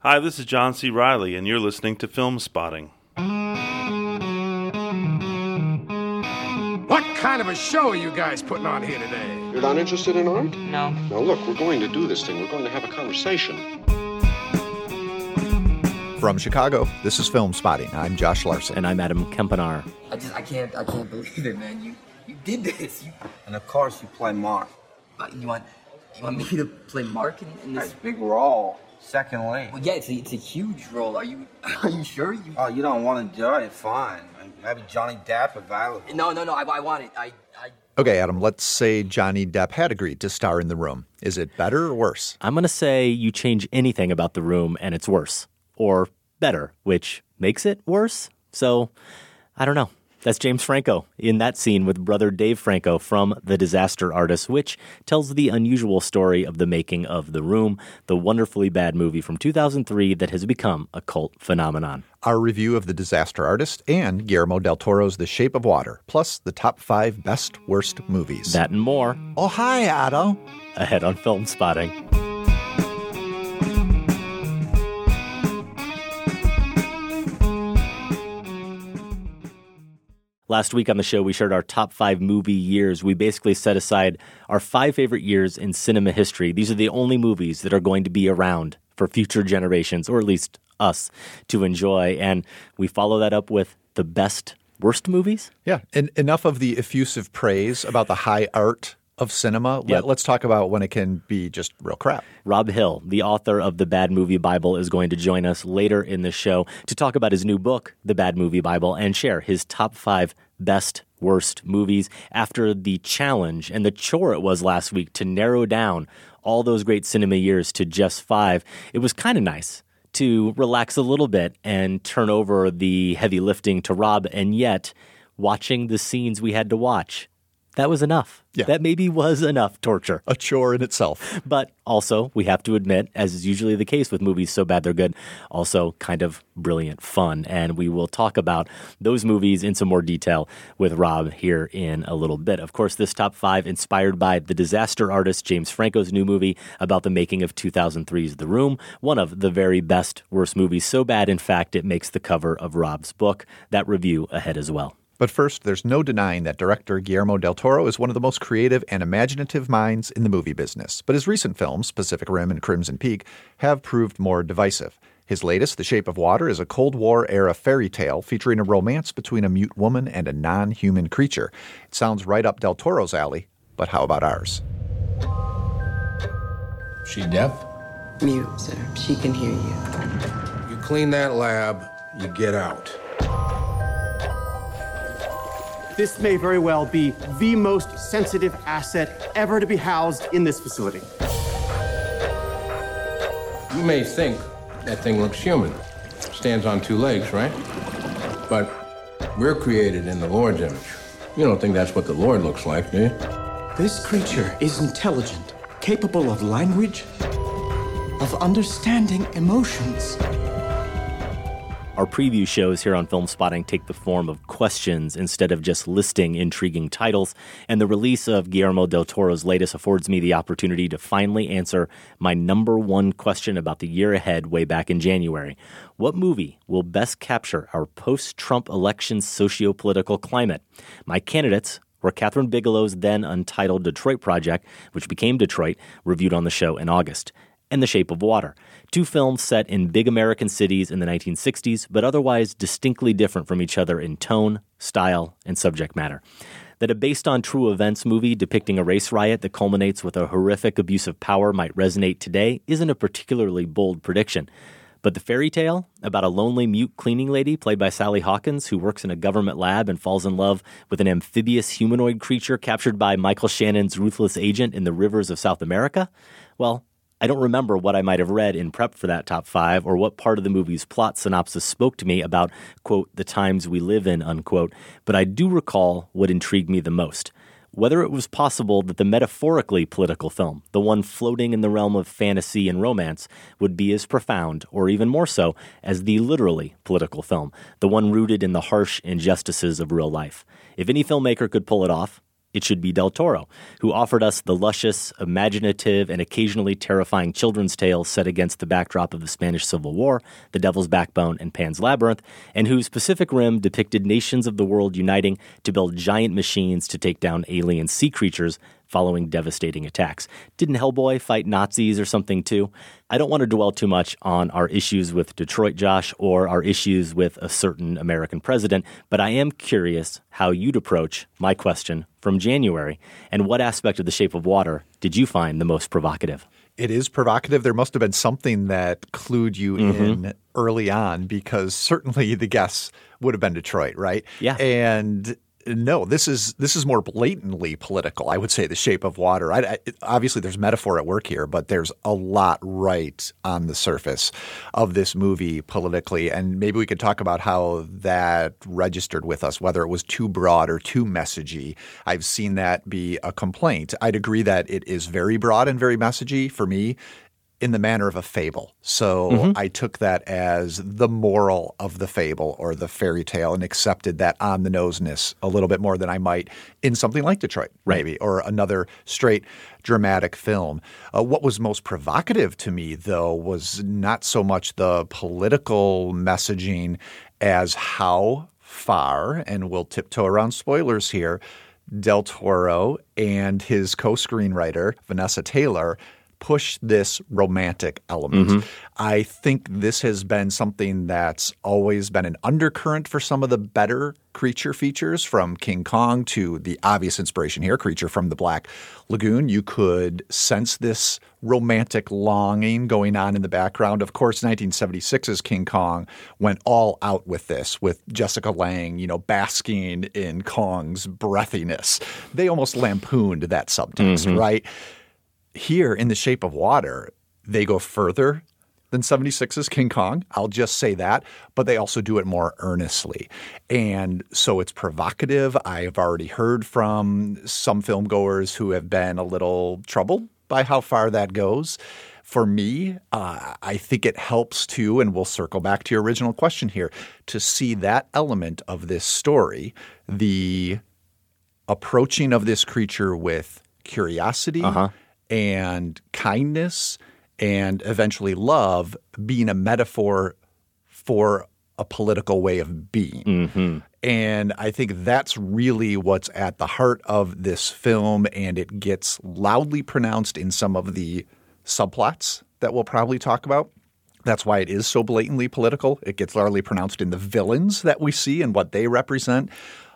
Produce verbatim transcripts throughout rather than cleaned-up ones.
Hi, this is John C. Riley, and you're listening to Film Spotting. What kind of a show are you guys putting on here today? You're not interested in art? No. Now look, we're going to do this thing. We're going to have a conversation. From Chicago, this is Film Spotting. I'm Josh Larson. And I'm Adam Kempinar. I just, I can't, I can't believe it, man. You, you did this. You, and of course you play Mark. But you want, you want me to play Mark in, in this big role? Second lane. Well, yeah, it's a, it's a huge role. Are you are you sure? You... Oh, you don't want to do it? Fine. Maybe Johnny Depp available. No, no, no. I, I want it. I, I. Okay, Adam, let's say Johnny Depp had agreed to star in The Room. Is it better or worse? I'm going to say you change anything about The Room and it's worse. Or better, which makes it worse. So, I don't know. That's James Franco in that scene with brother Dave Franco from The Disaster Artist, which tells the unusual story of the making of The Room, the wonderfully bad movie from two thousand three that has become a cult phenomenon. Our review of The Disaster Artist and Guillermo del Toro's The Shape of Water, plus the top five best worst movies. That and more. Oh, hi, Otto. Ahead on Film Spotting. Last week on the show, we shared our top five movie years. We basically set aside our five favorite years in cinema history. These are the only movies that are going to be around for future generations, or at least us, to enjoy. And we follow that up with the best, worst movies. Yeah, and enough of the effusive praise about the high art of cinema. Yep. Let, let's talk about when it can be just real crap. Rob Hill, the author of The Bad Movie Bible, is going to join us later in the show to talk about his new book, The Bad Movie Bible, and share his top five best, worst movies after the challenge and the chore it was last week to narrow down all those great cinema years to just five. It was kind of nice to relax a little bit and turn over the heavy lifting to Rob, and yet watching the scenes we had to watch, that was enough. Yeah. That maybe was enough torture. A chore in itself. But also, we have to admit, as is usually the case with movies so bad they're good, also kind of brilliant fun. And we will talk about those movies in some more detail with Rob here in a little bit. Of course, this top five inspired by The Disaster Artist, James Franco's new movie about the making of two thousand three's The Room, one of the very best, worst movies. So bad, in fact, it makes the cover of Rob's book. That review ahead as well. But first, there's no denying that director Guillermo del Toro is one of the most creative and imaginative minds in the movie business. But his recent films, Pacific Rim and Crimson Peak, have proved more divisive. His latest, The Shape of Water, is a Cold War-era fairy tale featuring a romance between a mute woman and a non-human creature. It sounds right up del Toro's alley, but how about ours? She deaf? Mute, sir. She can hear you. You clean that lab, you get out. This may very well be the most sensitive asset ever to be housed in this facility. You may think that thing looks human, stands on two legs, right? But we're created in the Lord's image. You don't think that's what the Lord looks like, do you? This creature is intelligent, capable of language, of understanding emotions. Our preview shows here on Film Spotting take the form of questions instead of just listing intriguing titles, and the release of Guillermo del Toro's latest affords me the opportunity to finally answer my number one question about the year ahead way back in January. What movie will best capture our post-Trump election socio-political climate? My candidates were Catherine Bigelow's then-untitled Detroit Project, which became Detroit, reviewed on the show in August, and The Shape of Water, two films set in big American cities in the nineteen sixties, but otherwise distinctly different from each other in tone, style, and subject matter. That a based-on-true-events movie depicting a race riot that culminates with a horrific abuse of power might resonate today isn't a particularly bold prediction. But the fairy tale about a lonely mute cleaning lady played by Sally Hawkins who works in a government lab and falls in love with an amphibious humanoid creature captured by Michael Shannon's ruthless agent in the rivers of South America? Well, I don't remember what I might have read in prep for that top five or what part of the movie's plot synopsis spoke to me about, quote, the times we live in, unquote, but I do recall what intrigued me the most. Whether it was possible that the metaphorically political film, the one floating in the realm of fantasy and romance, would be as profound, or even more so, as the literally political film, the one rooted in the harsh injustices of real life. If any filmmaker could pull it off, it should be Del Toro, who offered us the luscious, imaginative, and occasionally terrifying children's tales set against the backdrop of the Spanish Civil War, The Devil's Backbone, and Pan's Labyrinth, and whose Pacific Rim depicted nations of the world uniting to build giant machines to take down alien sea creatures following devastating attacks. Didn't Hellboy fight Nazis or something too? I don't want to dwell too much on our issues with Detroit, Josh, or our issues with a certain American president, but I am curious how you'd approach my question from January, and what aspect of The Shape of Water did you find the most provocative? It is provocative. There must have been something that clued you mm-hmm. in early on, because certainly the guess would have been Detroit, right? Yeah. And no, this is this is more blatantly political, I would say, The Shape of Water. I, I, obviously, there's metaphor at work here, but there's a lot right on the surface of this movie politically. And maybe we could talk about how that registered with us, whether it was too broad or too messagey. I've seen that be a complaint. I'd agree that it is very broad and very messagey for me, in the manner of a fable. So mm-hmm. I took that as the moral of the fable or the fairy tale and accepted that on-the-noseness a little bit more than I might in something like Detroit, right. maybe, or another straight dramatic film. Uh, what was most provocative to me, though, was not so much the political messaging as how far, and we'll tiptoe around spoilers here, Del Toro and his co-screenwriter, Vanessa Taylor, push this romantic element. Mm-hmm. I think this has been something that's always been an undercurrent for some of the better creature features, from King Kong to the obvious inspiration here, Creature from the Black Lagoon. You could sense this romantic longing going on in the background. Of course, nineteen seventy-six's King Kong went all out with this, with Jessica Lange, you know, basking in Kong's breathiness. They almost lampooned that subtext, mm-hmm. right? Here in The Shape of Water, they go further than seventy-six's King Kong. I'll just say that. But they also do it more earnestly. And so it's provocative. I have already heard from some filmgoers who have been a little troubled by how far that goes. For me, uh, I think it helps to, and we'll circle back to your original question here, to see that element of this story, the approaching of this creature with curiosity, uh-huh. and kindness and eventually love being a metaphor for a political way of being. Mm-hmm. And I think that's really what's at the heart of this film, and it gets loudly pronounced in some of the subplots that we'll probably talk about. That's why it is so blatantly political. It gets loudly pronounced in the villains that we see and what they represent.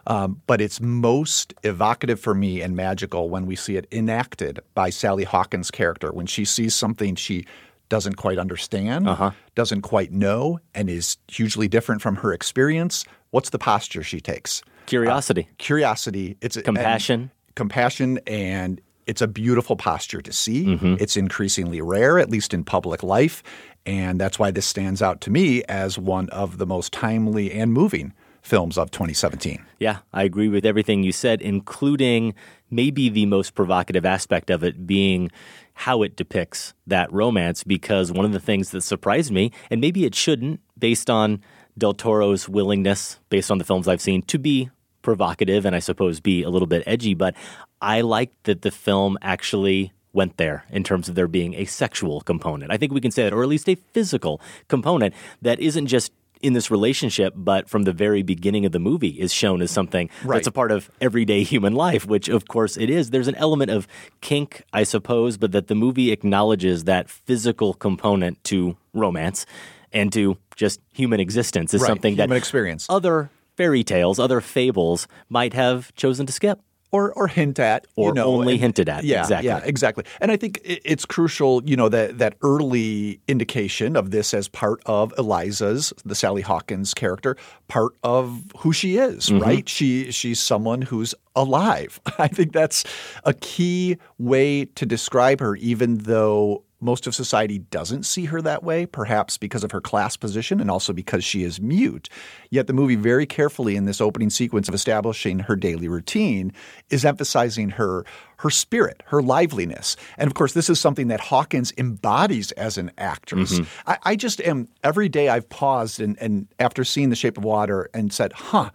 Um, but it's most evocative for me and magical when we see it enacted by Sally Hawkins' character, when she sees something she doesn't quite understand, uh-huh. doesn't quite know, and is hugely different from her experience. What's the posture she takes? Curiosity. Uh, curiosity. It's compassion. And compassion, and it's a beautiful posture to see. Mm-hmm. It's increasingly rare, at least in public life, and that's why this stands out to me as one of the most timely and moving films of twenty seventeen. Yeah, I agree with everything you said, including maybe the most provocative aspect of it being how it depicts that romance, because one of the things that surprised me, and maybe it shouldn't, based on Del Toro's willingness, based on the films I've seen, to be provocative and I suppose be a little bit edgy, but I liked that the film actually went there in terms of there being a sexual component. I think we can say that, or at least a physical component that isn't just in this relationship, but from the very beginning of the movie is shown as something right. that's a part of everyday human life, which of course it is. There's an element of kink, I suppose, but that the movie acknowledges that physical component to romance and to just human existence is right. something human that experience. Other fairy tales, other fables might have chosen to skip. Or or hint at. Or you know, only and, hinted at. Yeah, exactly. Yeah, exactly. And I think it's crucial, you know, that, that early indication of this as part of Eliza's, the Sally Hawkins character, part of who she is, mm-hmm. right? She She's someone who's alive. I think that's a key way to describe her, even though most of society doesn't see her that way, perhaps because of her class position and also because she is mute. Yet the movie very carefully in this opening sequence of establishing her daily routine is emphasizing her her spirit, her liveliness. And of course, this is something that Hawkins embodies as an actress. Mm-hmm. I, I just am – every day I've paused and, and after seeing The Shape of Water and said, huh,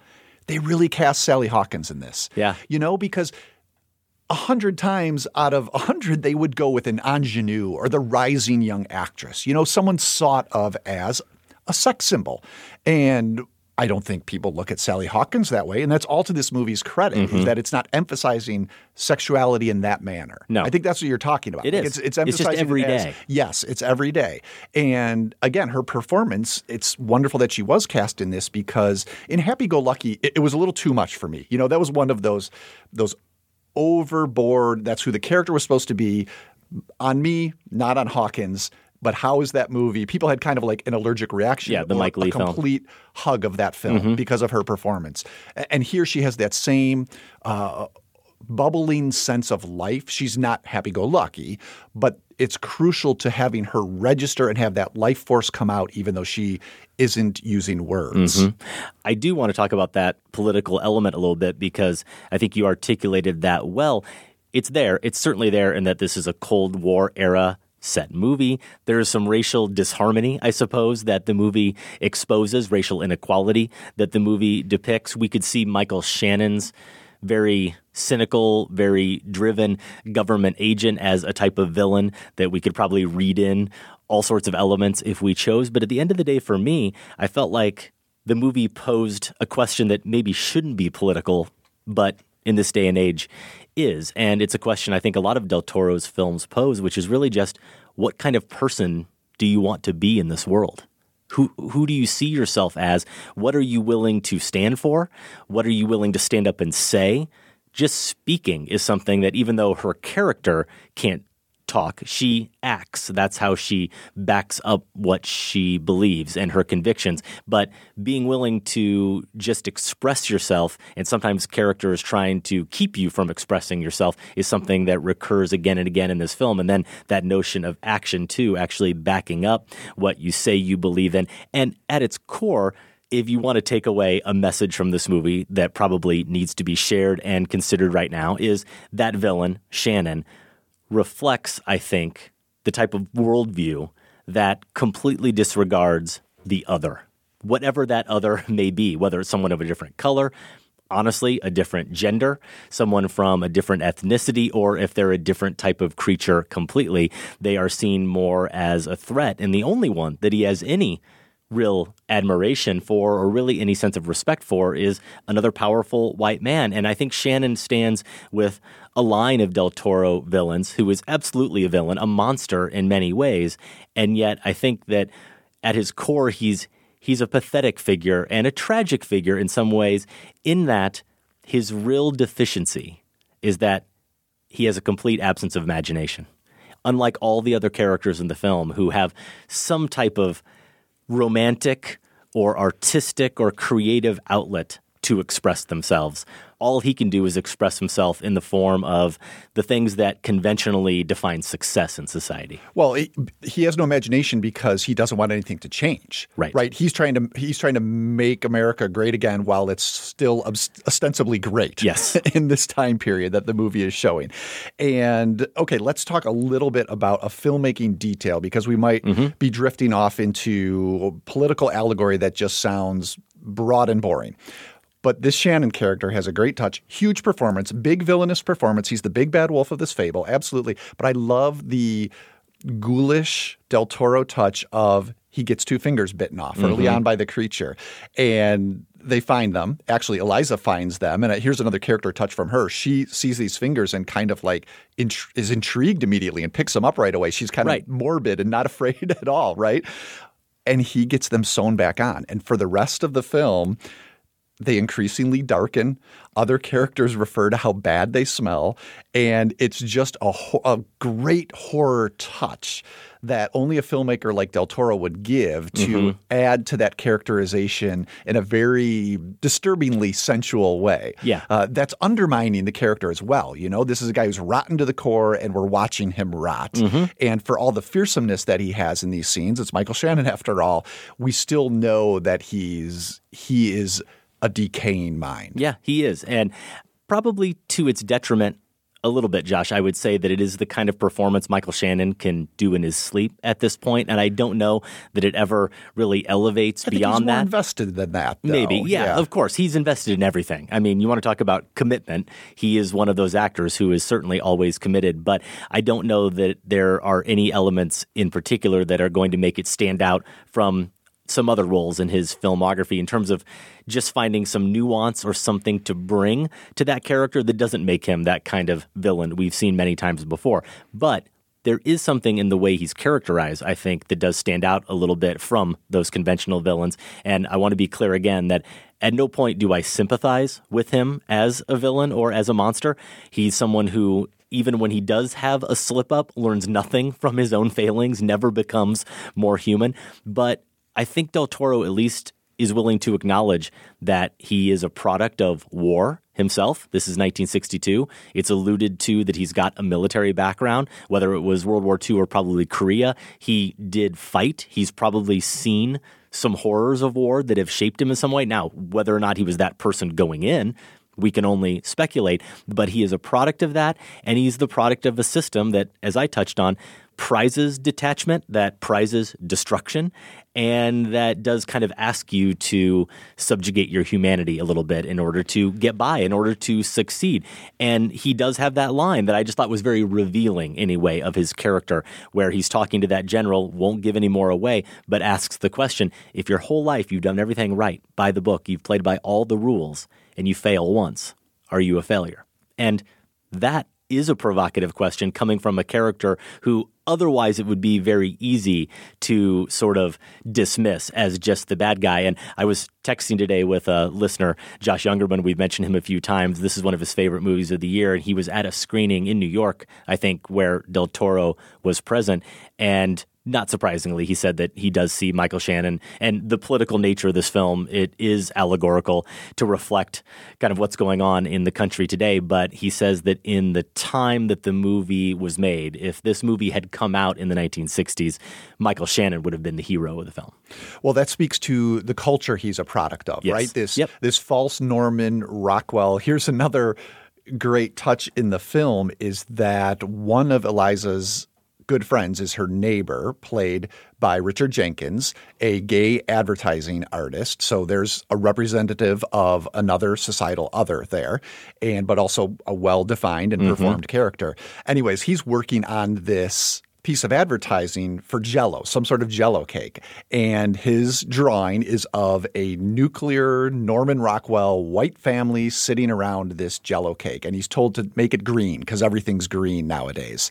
they really cast Sally Hawkins in this. Yeah. You know, because – A hundred times out of a hundred, they would go with an ingenue or the rising young actress. You know, someone sought of as a sex symbol. And I don't think people look at Sally Hawkins that way. And that's all to this movie's credit, mm-hmm. is that it's not emphasizing sexuality in that manner. No. I think that's what you're talking about. It is. Like it's, it's emphasizing it's just every day. As, yes, it's every day. And again, her performance, it's wonderful that she was cast in this because in Happy Go Lucky, it, it was a little too much for me. You know, that was one of those those – overboard. That's who the character was supposed to be on me, not on Hawkins. But how is that movie? People had kind of like an allergic reaction. Yeah, the Mike Leigh film. A complete hug of that film mm-hmm. because of her performance. And here she has that same uh, bubbling sense of life. She's not happy-go-lucky, but it's crucial to having her register and have that life force come out even though she isn't using words. Mm-hmm. I do want to talk about that political element a little bit because I think you articulated that well. It's there. It's certainly there in that this is a Cold War era set movie. There is some racial disharmony, I suppose, that the movie exposes, racial inequality that the movie depicts. We could see Michael Shannon's very cynical, very driven government agent as a type of villain that we could probably read in all sorts of elements if we chose. But at the end of the day, for me, I felt like the movie posed a question that maybe shouldn't be political, but in this day and age is. And it's a question I think a lot of Del Toro's films pose, which is really just what kind of person do you want to be in this world? Who who do you see yourself as? What are you willing to stand for? What are you willing to stand up and say? Just speaking is something that even though her character can't talk, she acts. That's how she backs up what she believes and her convictions. But being willing to just express yourself, and sometimes characters trying to keep you from expressing yourself, is something that recurs again and again in this film. And then that notion of action, too, actually backing up what you say you believe in. And at its core, if you want to take away a message from this movie that probably needs to be shared and considered right now, is that villain, Shannon, reflects, I think, the type of worldview that completely disregards the other, whatever that other may be, whether it's someone of a different color, honestly, a different gender, someone from a different ethnicity, or if they're a different type of creature completely, they are seen more as a threat. And the only one that he has any real admiration for or really any sense of respect for is another powerful white man. And I think Shannon stands with a line of Del Toro villains who is absolutely a villain, a monster in many ways. And yet I think that at his core, he's he's a pathetic figure and a tragic figure in some ways, in that his real deficiency is that he has a complete absence of imagination. Unlike all the other characters in the film who have some type of romantic or artistic or creative outlet to express themselves. All he can do is express himself in the form of the things that conventionally define success in society. Well, it, he has no imagination because he doesn't want anything to change. Right. Right. He's trying to he's trying to make America great again while it's still ostensibly great. Yes. In this time period that the movie is showing. And okay, let's talk a little bit about a filmmaking detail because we might mm-hmm. be drifting off into political allegory that just sounds broad and boring. But this Shannon character has a great touch, huge performance, big villainous performance. He's the big bad wolf of this fable, absolutely. But I love the ghoulish Del Toro touch of he gets two fingers bitten off mm-hmm. early on by the creature. And they find them. Actually, Eliza finds them. And here's another character touch from her. She sees these fingers and kind of like int- is intrigued immediately and picks them up right away. She's kind right. of morbid and not afraid at all, right? And he gets them sewn back on. And for the rest of the film – they increasingly darken. Other characters refer to how bad they smell. And it's just a, ho- a great horror touch that only a filmmaker like Del Toro would give to mm-hmm. add to that characterization in a very disturbingly sensual way. Yeah. Uh, that's undermining the character as well. You know, this is a guy who's rotten to the core and we're watching him rot. Mm-hmm. And for all the fearsomeness that he has in these scenes, it's Michael Shannon after all, we still know that he's he is a decaying mind. Yeah, he is. And probably to its detriment a little bit, Josh, I would say that it is the kind of performance Michael Shannon can do in his sleep at this point, and I don't know that it ever really elevates I think beyond he's more that. Invested than that, though. Maybe, yeah, yeah. Of course, he's invested in everything. I mean, you want to talk about commitment? He is one of those actors who is certainly always committed, but I don't know that there are any elements in particular that are going to make it stand out from some other roles in his filmography in terms of just finding some nuance or something to bring to that character that doesn't make him that kind of villain we've seen many times before. But there is something in the way he's characterized, I think, that does stand out a little bit from those conventional villains. And I want to be clear again that at no point do I sympathize with him as a villain or as a monster. He's someone who, even when he does have a slip-up, learns nothing from his own failings, never becomes more human. But I think Del Toro at least is willing to acknowledge that he is a product of war himself. This is nineteen sixty-two. It's alluded to that he's got a military background, whether it was World War Two or probably Korea. He did fight. He's probably seen some horrors of war that have shaped him in some way. Now, whether or not he was that person going in, we can only speculate, but he is a product of that, and he's the product of a system that, as I touched on, prizes detachment, that prizes destruction, and that does kind of ask you to subjugate your humanity a little bit in order to get by, in order to succeed. And he does have that line that I just thought was very revealing anyway of his character, where he's talking to that general, won't give any more away, but asks the question, if your whole life you've done everything right, by the book, you've played by all the rules, and you fail once, are you a failure? And that is a provocative question coming from a character who otherwise it would be very easy to sort of dismiss as just the bad guy. And I was texting today with a listener, Josh Youngerman. We've mentioned him a few times. This is one of his favorite movies of the year. And he was at a screening in New York, I think, where Del Toro was present. And not surprisingly, he said that he does see Michael Shannon and the political nature of this film. It is allegorical to reflect kind of what's going on in the country today. But he says that in the time that the movie was made, if this movie had come out in the nineteen sixties, Michael Shannon would have been the hero of the film. Well, that speaks to the culture he's a product of, yes. right? This yep. this false Norman Rockwell. Here's another great touch in the film is that one of Eliza's good friends is her neighbor, played by Richard Jenkins, a gay advertising artist. So there's a representative of another societal other there, and but also a well-defined and performed mm-hmm. character. Anyways, he's working on this piece of advertising for Jell-O, some sort of Jell-O cake. And his drawing is of a nuclear Norman Rockwell white family sitting around this Jell-O cake. And he's told to make it green because everything's green nowadays.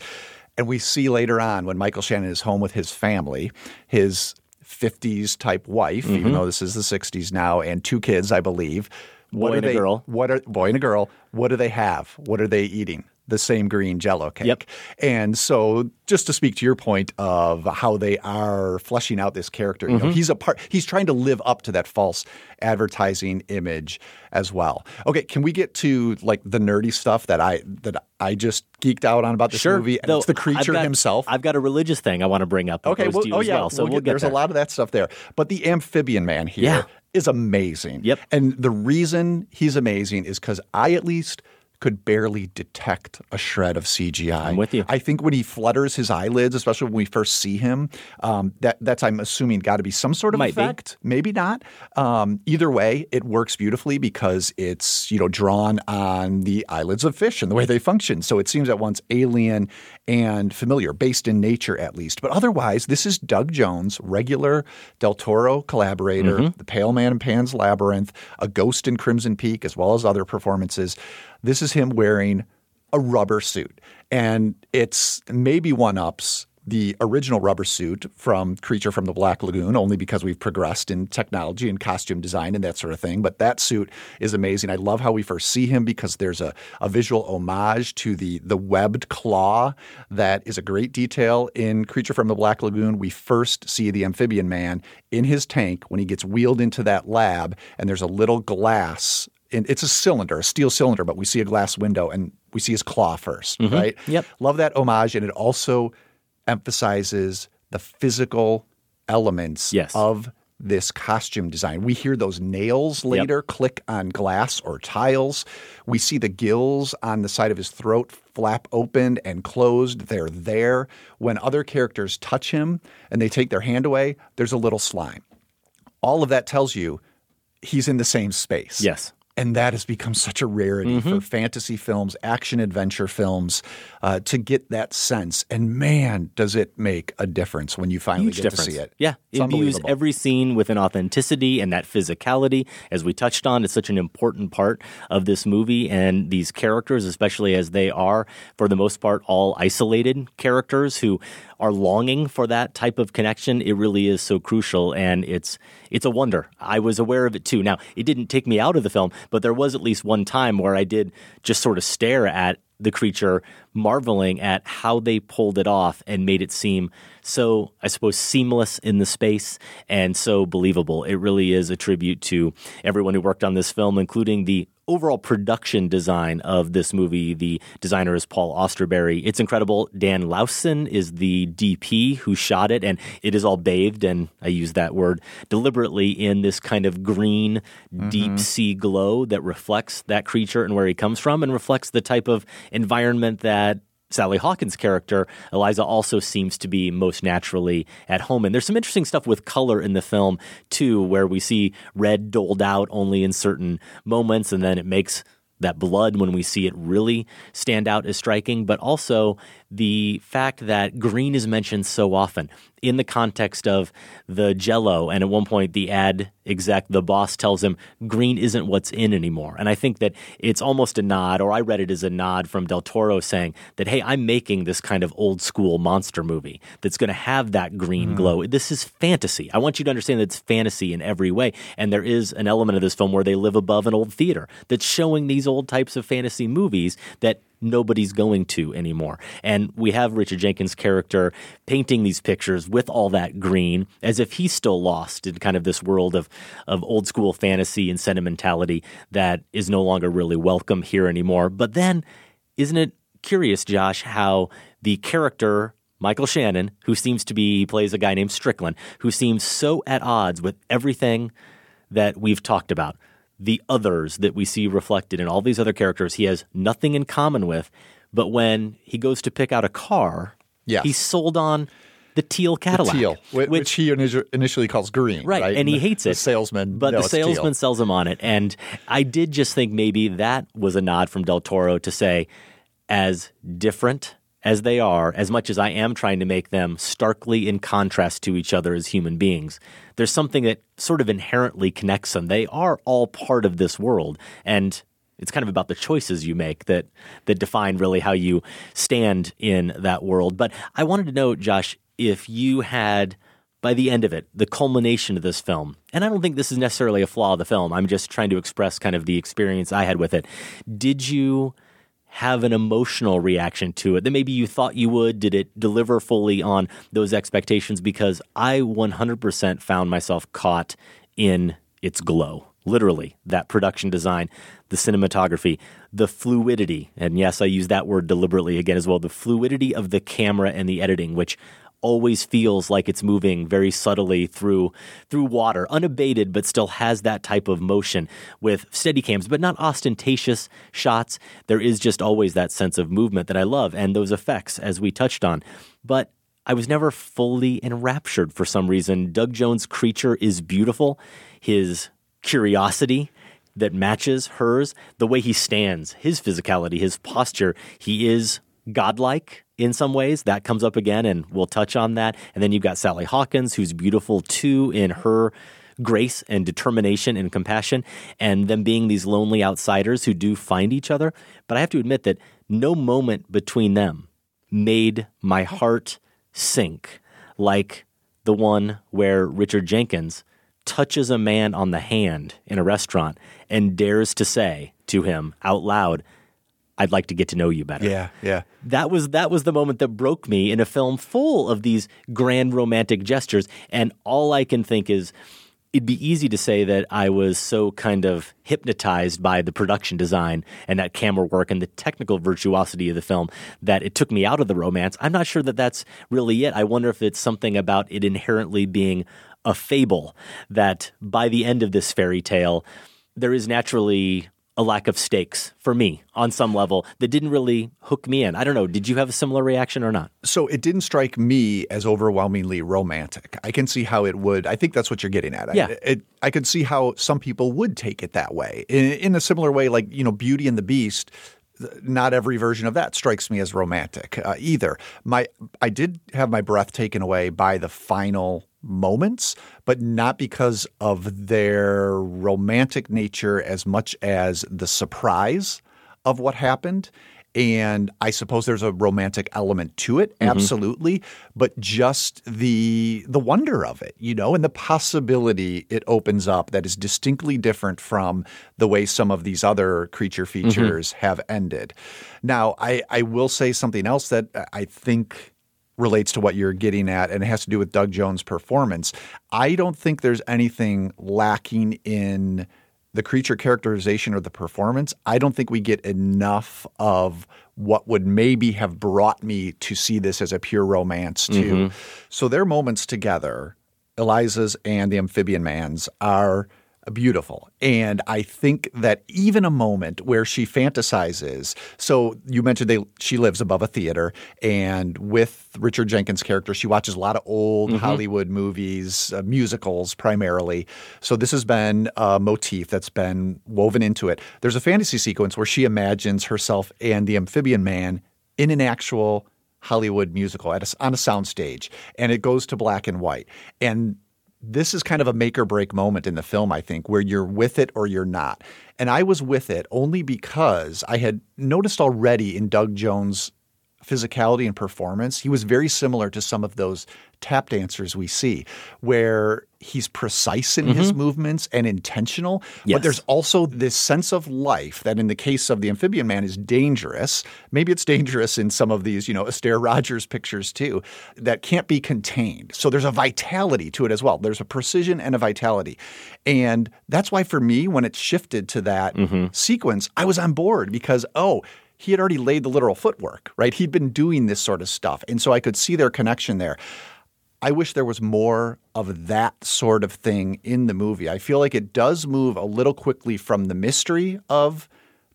And we see later on when Michael Shannon is home with his family, his fifties-type wife, mm-hmm. even though this is the sixties now, and two kids, I believe. What boy are and they, a girl. What are, boy and a girl. What do they have? What are they eating? The same green Jell-O cake. Yep. And so just to speak to your point of how they are fleshing out this character, you mm-hmm. know, he's a part, he's trying to live up to that false advertising image as well. Okay, can we get to like the nerdy stuff that I that I just geeked out on about this sure. movie? And Though, it's the creature I've got, himself. I've got a religious thing I want to bring up. Okay, well, to you oh as yeah, well, so we'll, we'll get, get there's there. a lot of that stuff there. But the amphibian man here yeah. is amazing. Yep. And the reason he's amazing is because I at least could barely detect a shred of C G I. I'm with you. I think when he flutters his eyelids, especially when we first see him, um, that, that's, I'm assuming, got to be some sort of Might effect. Be. Maybe not. Um, either way, it works beautifully because it's, you know, drawn on the eyelids of fish and the way they function. So it seems at once alien and familiar, based in nature at least. But otherwise, this is Doug Jones, regular Del Toro collaborator, mm-hmm. The Pale Man in Pan's Labyrinth, A Ghost in Crimson Peak, as well as other performances. This is him wearing a rubber suit, and it's maybe one-ups the original rubber suit from Creature from the Black Lagoon, only because we've progressed in technology and costume design and that sort of thing. But that suit is amazing. I love how we first see him because there's a, a visual homage to the, the webbed claw that is a great detail in Creature from the Black Lagoon. We first see the amphibian man in his tank when he gets wheeled into that lab, and there's a little glass. And it's a cylinder, a steel cylinder, but we see a glass window and we see his claw first, mm-hmm. right? Yep. Love that homage, and it also emphasizes the physical elements yes. of this costume design. We hear those nails later yep. click on glass or tiles. We see the gills on the side of his throat flap open and closed. They're there. When other characters touch him and they take their hand away, there's a little slime. All of that tells you he's in the same space. Yes. And that has become such a rarity mm-hmm. for fantasy films, action adventure films, uh, to get that sense. And man, does it make a difference when you finally Huge get difference. to see it. Yeah. It views every scene with an authenticity and that physicality. As we touched on, it's such an important part of this movie and these characters, especially as they are, for the most part, all isolated characters who are longing for that type of connection. It really is so crucial, and it's it's a wonder. I was aware of it too. Now, it didn't take me out of the film, but there was at least one time where I did just sort of stare at the creature, marveling at how they pulled it off and made it seem so, I suppose, seamless in the space and so believable. It really is a tribute to everyone who worked on this film, including the overall production design of this movie. The designer is Paul Osterberry. It's incredible. Dan Lawson is the D P who shot it, and it is all bathed, and I use that word deliberately, in this kind of green mm-hmm. deep sea glow that reflects that creature and where he comes from, and reflects the type of environment that Sally Hawkins' character, Eliza, also seems to be most naturally at home. And there's some interesting stuff with color in the film, too, where we see red doled out only in certain moments, and then it makes that blood, when we see it, really stand out as striking. But also the fact that green is mentioned so often in the context of the Jell-O. And at one point, the ad exec, the boss, tells him green isn't what's in anymore. And I think that it's almost a nod, or I read it as a nod from Del Toro saying that, hey, I'm making this kind of old school monster movie that's going to have that green mm. glow. This is fantasy. I want you to understand that it's fantasy in every way. And there is an element of this film where they live above an old theater that's showing these old types of fantasy movies that nobody's going to anymore. And we have Richard Jenkins' character painting these pictures with all that green as if he's still lost in kind of this world of, of old school fantasy and sentimentality that is no longer really welcome here anymore. But then, isn't it curious, Josh, how the character Michael Shannon, who seems to be, he plays a guy named Strickland, who seems so at odds with everything that we've talked about, the others that we see reflected in all these other characters he has nothing in common with, but when he goes to pick out a car, yeah. he's sold on the teal Cadillac. The teal, which, which he initially calls green. Right, right? and he the, hates it. The salesman, But no, the salesman teal. sells him on it. And I did just think maybe that was a nod from Del Toro to say, as different as they are, as much as I am trying to make them starkly in contrast to each other as human beings, there's something that sort of inherently connects them. They are all part of this world, and it's kind of about the choices you make that that define really how you stand in that world. But I wanted to know, Josh, if you had, by the end of it, the culmination of this film, and I don't think this is necessarily a flaw of the film, I'm just trying to express kind of the experience I had with it, did you have an emotional reaction to it that maybe you thought you would? Did it deliver fully on those expectations? Because I one hundred percent found myself caught in its glow. Literally, that production design, the cinematography, the fluidity, and yes, I use that word deliberately again as well, the fluidity of the camera and the editing, which always feels like it's moving very subtly through through water, unabated, but still has that type of motion with Steadicams, but not ostentatious shots. There is just always that sense of movement that I love, and those effects, as we touched on. But I was never fully enraptured for some reason. Doug Jones' creature is beautiful. His curiosity that matches hers, the way he stands, his physicality, his posture, he is godlike in some ways. That comes up again, and we'll touch on that. And then you've got Sally Hawkins, who's beautiful too in her grace and determination and compassion, and them being these lonely outsiders who do find each other. But I have to admit that no moment between them made my heart sink, like the one where Richard Jenkins touches a man on the hand in a restaurant and dares to say to him out loud, "I'd like to get to know you better." Yeah, yeah. That was that was the moment that broke me in a film full of these grand romantic gestures, and all I can think is, it'd be easy to say that I was so kind of hypnotized by the production design and that camera work and the technical virtuosity of the film that it took me out of the romance. I'm not sure that that's really it. I wonder if it's something about it inherently being a fable, that by the end of this fairy tale, there is naturally a lack of stakes for me on some level that didn't really hook me in. I don't know. Did you have a similar reaction or not? So it didn't strike me as overwhelmingly romantic. I can see how it would. I think that's what you're getting at. Yeah. I, it, I could see how some people would take it that way. In, in a similar way, like, you know, Beauty and the Beast, not every version of that strikes me as romantic uh, either. My, I did have my breath taken away by the final moments, but not because of their romantic nature as much as the surprise of what happened. And I suppose there's a romantic element to it, absolutely, mm-hmm. but just the the wonder of it, you know, and the possibility it opens up that is distinctly different from the way some of these other creature features mm-hmm. have ended. Now, I, I will say something else that I think relates to what you're getting at, and it has to do with Doug Jones' performance. I don't think there's anything lacking in the creature characterization or the performance. I don't think we get enough of what would maybe have brought me to see this as a pure romance too. Mm-hmm. So their moments together, Eliza's and the amphibian man's, are beautiful. And I think that even a moment where she fantasizes – so you mentioned they, she lives above a theater, and with Richard Jenkins' character, she watches a lot of old mm-hmm. Hollywood movies, uh, musicals primarily. So this has been a motif that's been woven into it. There's a fantasy sequence where she imagines herself and the amphibian man in an actual Hollywood musical at a, on a soundstage, and it goes to black and white. And this is kind of a make or break moment in the film, I think, where you're with it or you're not. And I was with it only because I had noticed already in Doug Jones' physicality and performance, he was very similar to some of those tap dancers we see, where he's precise in mm-hmm. his movements and intentional. Yes. But there's also this sense of life that in the case of the amphibian man is dangerous. Maybe it's dangerous in some of these, you know, Astaire Rogers pictures too, that can't be contained. So there's a vitality to it as well. There's a precision and a vitality. And that's why for me, when it shifted to that mm-hmm. sequence, I was on board because, oh, he had already laid the literal footwork, right? He'd been doing this sort of stuff. And so I could see their connection there. I wish there was more of that sort of thing in the movie. I feel like it does move a little quickly from the mystery of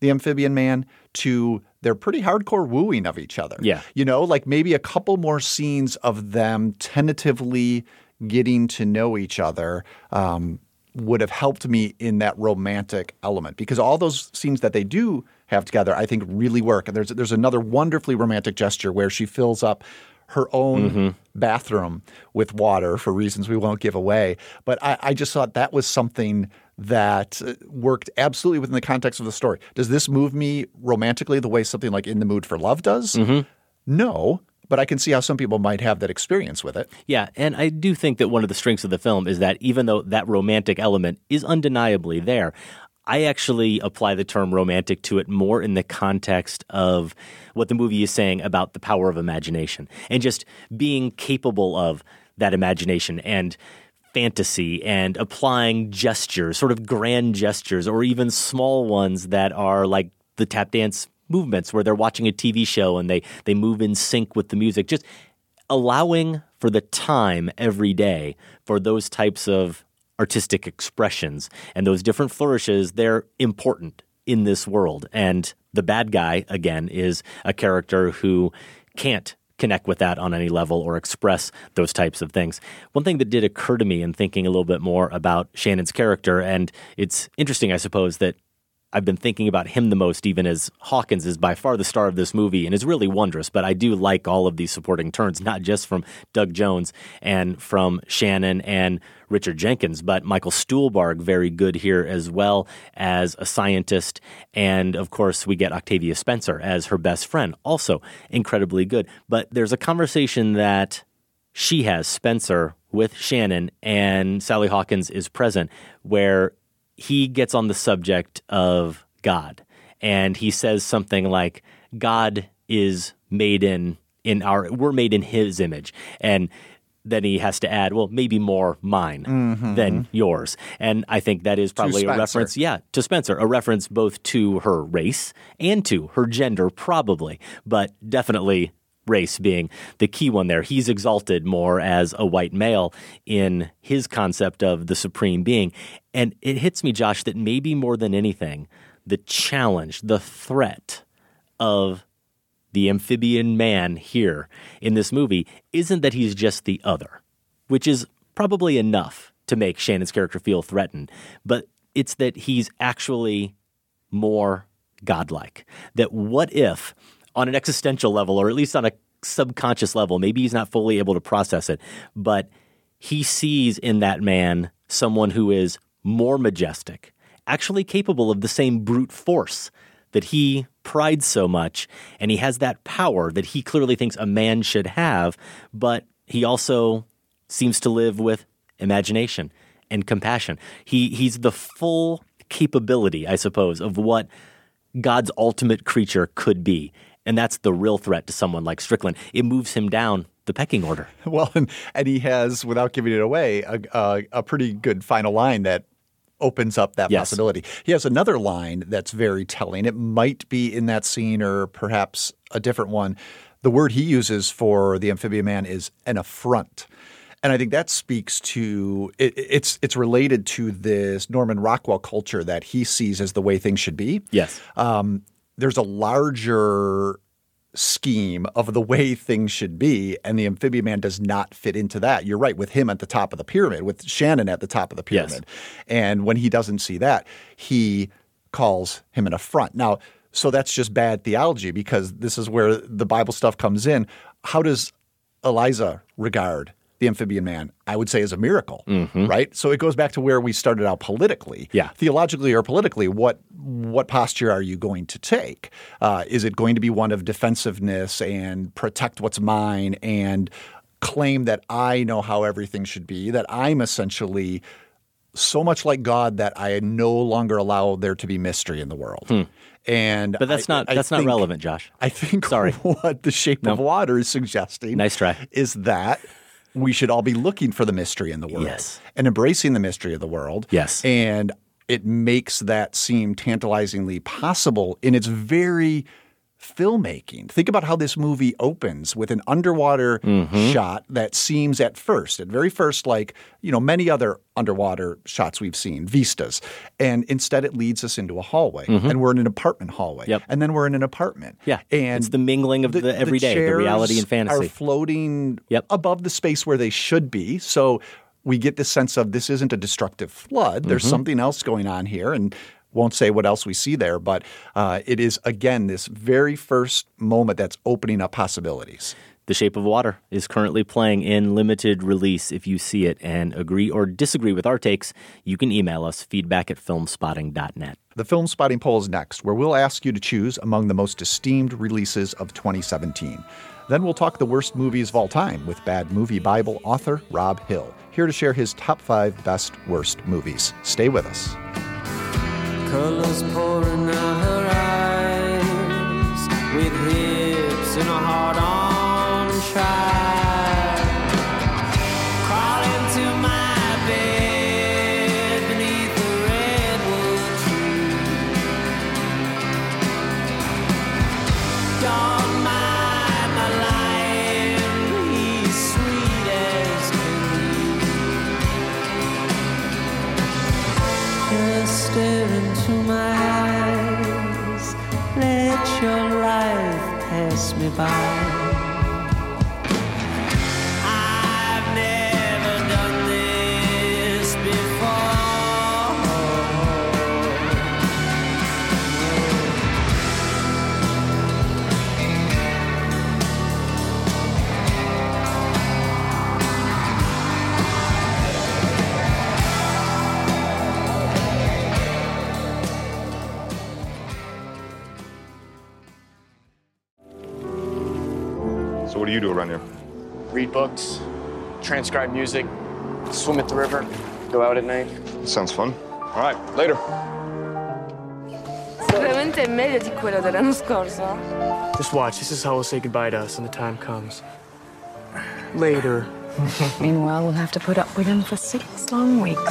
the amphibian man to they're pretty hardcore wooing of each other. Yeah. You know, like maybe a couple more scenes of them tentatively getting to know each other um, would have helped me in that romantic element, because all those scenes that they do have together, I think, really work. And there's there's another wonderfully romantic gesture where she fills up her own mm-hmm. bathroom with water for reasons we won't give away. But I, I just thought that was something that worked absolutely within the context of the story. Does this move me romantically the way something like In the Mood for Love does? Mm-hmm. No, but I can see how some people might have that experience with it. Yeah, and I do think that one of the strengths of the film is that even though that romantic element is undeniably there, I actually apply the term romantic to it more in the context of what the movie is saying about the power of imagination and just being capable of that imagination and fantasy and applying gestures, sort of grand gestures, or even small ones that are like the tap dance movements where they're watching a T V show and they, they move in sync with the music. Just allowing for the time every day for those types of artistic expressions and those different flourishes, they're important in this world. And the bad guy, again, is a character who can't connect with that on any level or express those types of things. One thing that did occur to me in thinking a little bit more about Shannon's character, and it's interesting, I suppose, that I've been thinking about him the most, even as Hawkins is by far the star of this movie and is really wondrous. But I do like all of these supporting turns, not just from Doug Jones and from Shannon and Richard Jenkins, but Michael Stuhlbarg, very good here as well as a scientist. And, of course, we get Octavia Spencer as her best friend, also incredibly good. But there's a conversation that she has Spencer with Shannon, and Sally Hawkins is present, where he gets on the subject of God. And he says something like, God is made in, in our, we're made in his image. And then he has to add, well, maybe more mine mm-hmm. than yours. And I think that is probably a reference, yeah, to Spencer, a reference both to her race and to her gender, probably, but definitely race being the key one there. He's exalted more as a white male in his concept of the supreme being. And it hits me, Josh, that maybe more than anything, the challenge, the threat of the amphibian man here in this movie isn't that he's just the other, which is probably enough to make Shannon's character feel threatened, but it's that he's actually more godlike. That what if, on an existential level, or at least on a subconscious level, maybe he's not fully able to process it, but he sees in that man someone who is more majestic, actually capable of the same brute force that he prides so much, and he has that power that he clearly thinks a man should have, but he also seems to live with imagination and compassion. He he's the full capability, I suppose, of what God's ultimate creature could be, and that's the real threat to someone like Strickland. It moves him down the pecking order. Well, and, and he has, without giving it away, a, a, a pretty good final line that opens up that yes. possibility. He has another line that's very telling. It might be in that scene or perhaps a different one. The word he uses for the amphibian man is an affront. And I think that speaks to it, – it's it's related to this Norman Rockwell culture that he sees as the way things should be. Yes. Um, there's a larger scheme of the way things should be, and the amphibian man does not fit into that. You're right, with him at the top of the pyramid, with Shannon at the top of the pyramid. Yes. And when he doesn't see that, he calls him an affront. Now, so that's just bad theology, because this is where the Bible stuff comes in. How does Eliza regard the amphibian man? I would say is a miracle, mm-hmm. right? So it goes back to where we started out politically. Yeah. Theologically or politically, what what posture are you going to take? Uh, is it going to be one of defensiveness and protect what's mine and claim that I know how everything should be, that I'm essentially so much like God that I no longer allow there to be mystery in the world? Hmm. And but that's I, not that's I think, not relevant, Josh. I think Sorry. what The Shape no. of Water is suggesting nice try. is that we should all be looking for the mystery in the world yes. and embracing the mystery of the world. Yes. And it makes that seem tantalizingly possible in its very filmmaking. Think about how this movie opens with an underwater mm-hmm. shot that seems at first, at very first, like, you know, many other underwater shots we've seen, vistas. And instead it leads us into a hallway. Mm-hmm. And we're in an apartment hallway. Yep. And then we're in an apartment. Yeah. And it's the mingling of the, the everyday, the, the reality and fantasy. Are floating yep. above the space where they should be. So we get this sense of this isn't a destructive flood. There's mm-hmm. something else going on here. And won't say what else we see there, but uh, it is, again, this very first moment that's opening up possibilities. The Shape of Water is currently playing in limited release. If you see it and agree or disagree with our takes, you can email us, feedback at filmspotting dot net. The Film Spotting poll is next, where we'll ask you to choose among the most esteemed releases of twenty seventeen. Then we'll talk the worst movies of all time with Bad Movie Bible author Rob Hill, here to share his top five best worst movies. Stay with us. Colors pouring out her eyes, with hips and a heart on trial. Crawl into my bed beneath the redwood tree. Don't mind my lion, he's sweet as can be. My eyes, let your life pass me by. I've never done this before. So what do you do around here? Read books, transcribe music, swim at the river, go out at night. Sounds fun. All right, later. Sicuramente è meglio di quello dell'anno scorso. Just watch. This is how we'll say goodbye to us when the time comes. Later. Meanwhile, we'll have to put up with him for six long weeks.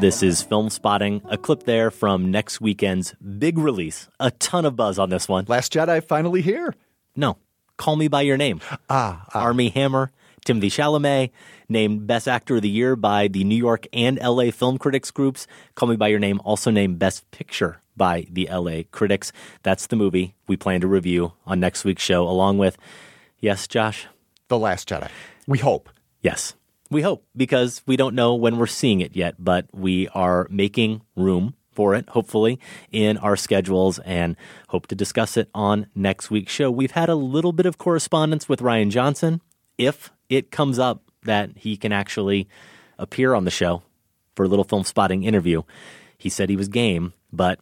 This is Film Spotting, a clip there from next weekend's big release. A ton of buzz on this one. Last Jedi finally here. No, Call Me by Your Name. Ah, ah. Armie Hammer, Timothée Chalamet, named Best Actor of the Year by the New York and L A Film Critics Groups. Call Me by Your Name also named Best Picture by the L A Critics. That's the movie we plan to review on next week's show, along with, yes, Josh? The Last Jedi. We hope. Yes. We hope, because we don't know when we're seeing it yet, but we are making room for it, hopefully, in our schedules, and hope to discuss it on next week's show. We've had a little bit of correspondence with Rian Johnson, if it comes up that he can actually appear on the show for a little Film Spotting interview. He said he was game, but,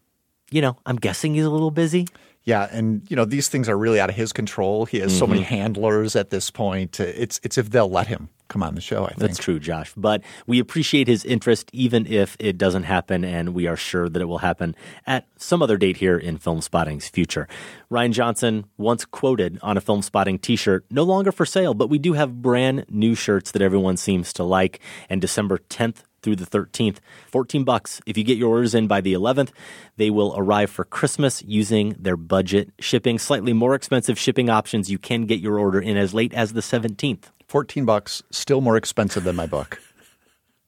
you know, I'm guessing he's a little busy. Yeah, and, you know, these things are really out of his control. He has mm-hmm. so many handlers at this point. It's it's if they'll let him come on the show, I think. That's true, Josh. But we appreciate his interest, even if it doesn't happen, and we are sure that it will happen at some other date here in Film Spotting's future. Rian Johnson, once quoted on a Film Spotting t-shirt, no longer for sale, but we do have brand new shirts that everyone seems to like, and December tenth through the thirteenth, fourteen bucks. If you get your orders in by the eleventh, they will arrive for Christmas using their budget shipping. Slightly more expensive shipping options. You can get your order in as late as the seventeenth. fourteen bucks, still more expensive than my book,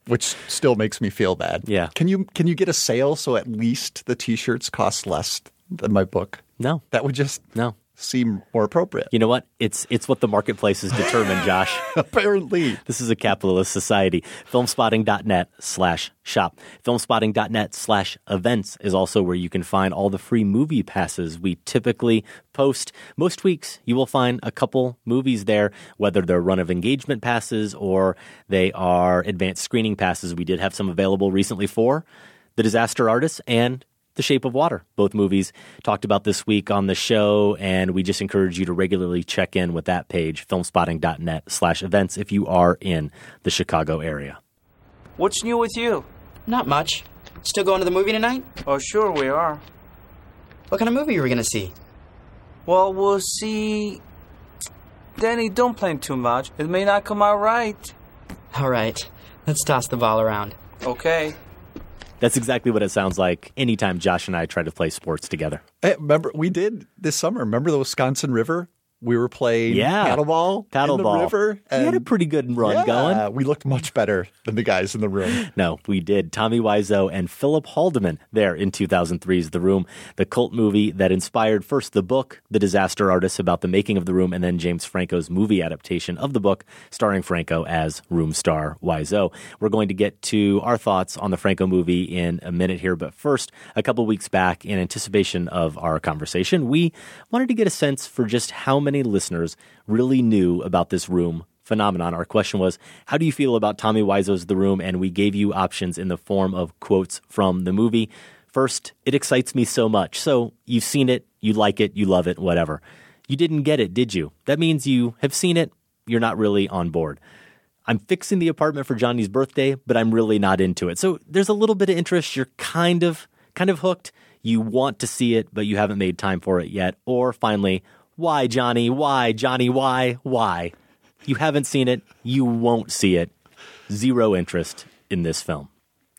which still makes me feel bad. Yeah. Can you can you get a sale so at least the t-shirts cost less than my book? No. That would just no. seem more appropriate. You know what? It's it's what the marketplace has determined, Josh. Apparently. This is a capitalist society. Filmspotting.net slash shop. Filmspotting.net slash events is also where you can find all the free movie passes we typically post. Most weeks, you will find a couple movies there, whether they're run of engagement passes or they are advanced screening passes. We did have some available recently for The Disaster Artist and The Shape of Water. Both movies talked about this week on the show, and we just encourage you to regularly check in with that page, filmspotting.net slash events, if you are in the Chicago area. What's new with you? Not much. Still going to the movie tonight? Oh, sure we are. What kind of movie are we going to see? Well, we'll see... Danny, don't plan too much. It may not come out right. All right. Let's toss the ball around. Okay. That's exactly what it sounds like anytime Josh and I try to play sports together. Hey, remember, we did this summer. Remember the Wisconsin River? We were playing yeah. paddleball paddle in ball. the river. And we had a pretty good run yeah, going. We looked much better than the guys in the room. No, we did. Tommy Wiseau and Philip Haldeman there in two thousand three's The Room, the cult movie that inspired first the book, The Disaster Artist, about the making of The Room, and then James Franco's movie adaptation of the book, starring Franco as Room star Wiseau. We're going to get to our thoughts on the Franco movie in a minute here, but first, a couple weeks back, in anticipation of our conversation, we wanted to get a sense for just how many listeners really knew about this Room phenomenon. Our question was, how do you feel about Tommy Wiseau's The Room? And we gave you options in the form of quotes from the movie. First, it excites me so much. So you've seen it, you like it, you love it, whatever. You didn't get it, did you? That means you have seen it, you're not really on board. I'm fixing the apartment for Johnny's birthday, but I'm really not into it. So there's a little bit of interest, you're kind of, kind of hooked. You want to see it, but you haven't made time for it yet. Or finally, why, Johnny? Why, Johnny? Why? Why? You haven't seen it. You won't see it. Zero interest in this film.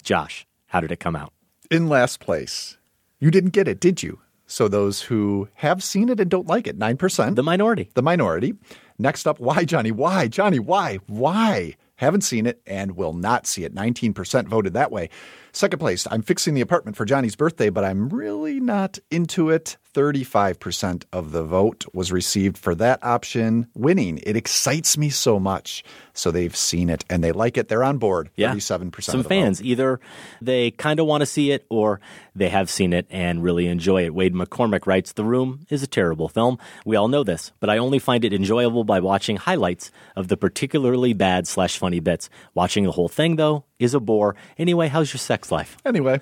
Josh, how did it come out? In last place. You didn't get it, did you? So those who have seen it and don't like it, nine percent. The minority. The minority. Next up, why, Johnny? Why, Johnny? Why? Why? Haven't seen it and will not see it. nineteen percent voted that way. Second place, I'm fixing the apartment for Johnny's birthday, but I'm really not into it. thirty-five percent of the vote was received for that option. Winning, it excites me so much. So they've seen it and they like it. They're on board. Yeah. thirty-seven percent Some of the fans, vote. Either they kind of want to see it or they have seen it and really enjoy it. Wade McCormick writes, The Room is a terrible film. We all know this, but I only find it enjoyable by watching highlights of the particularly bad slash funny bits. Watching the whole thing, though, is a bore. Anyway, how's your sex life? Anyway,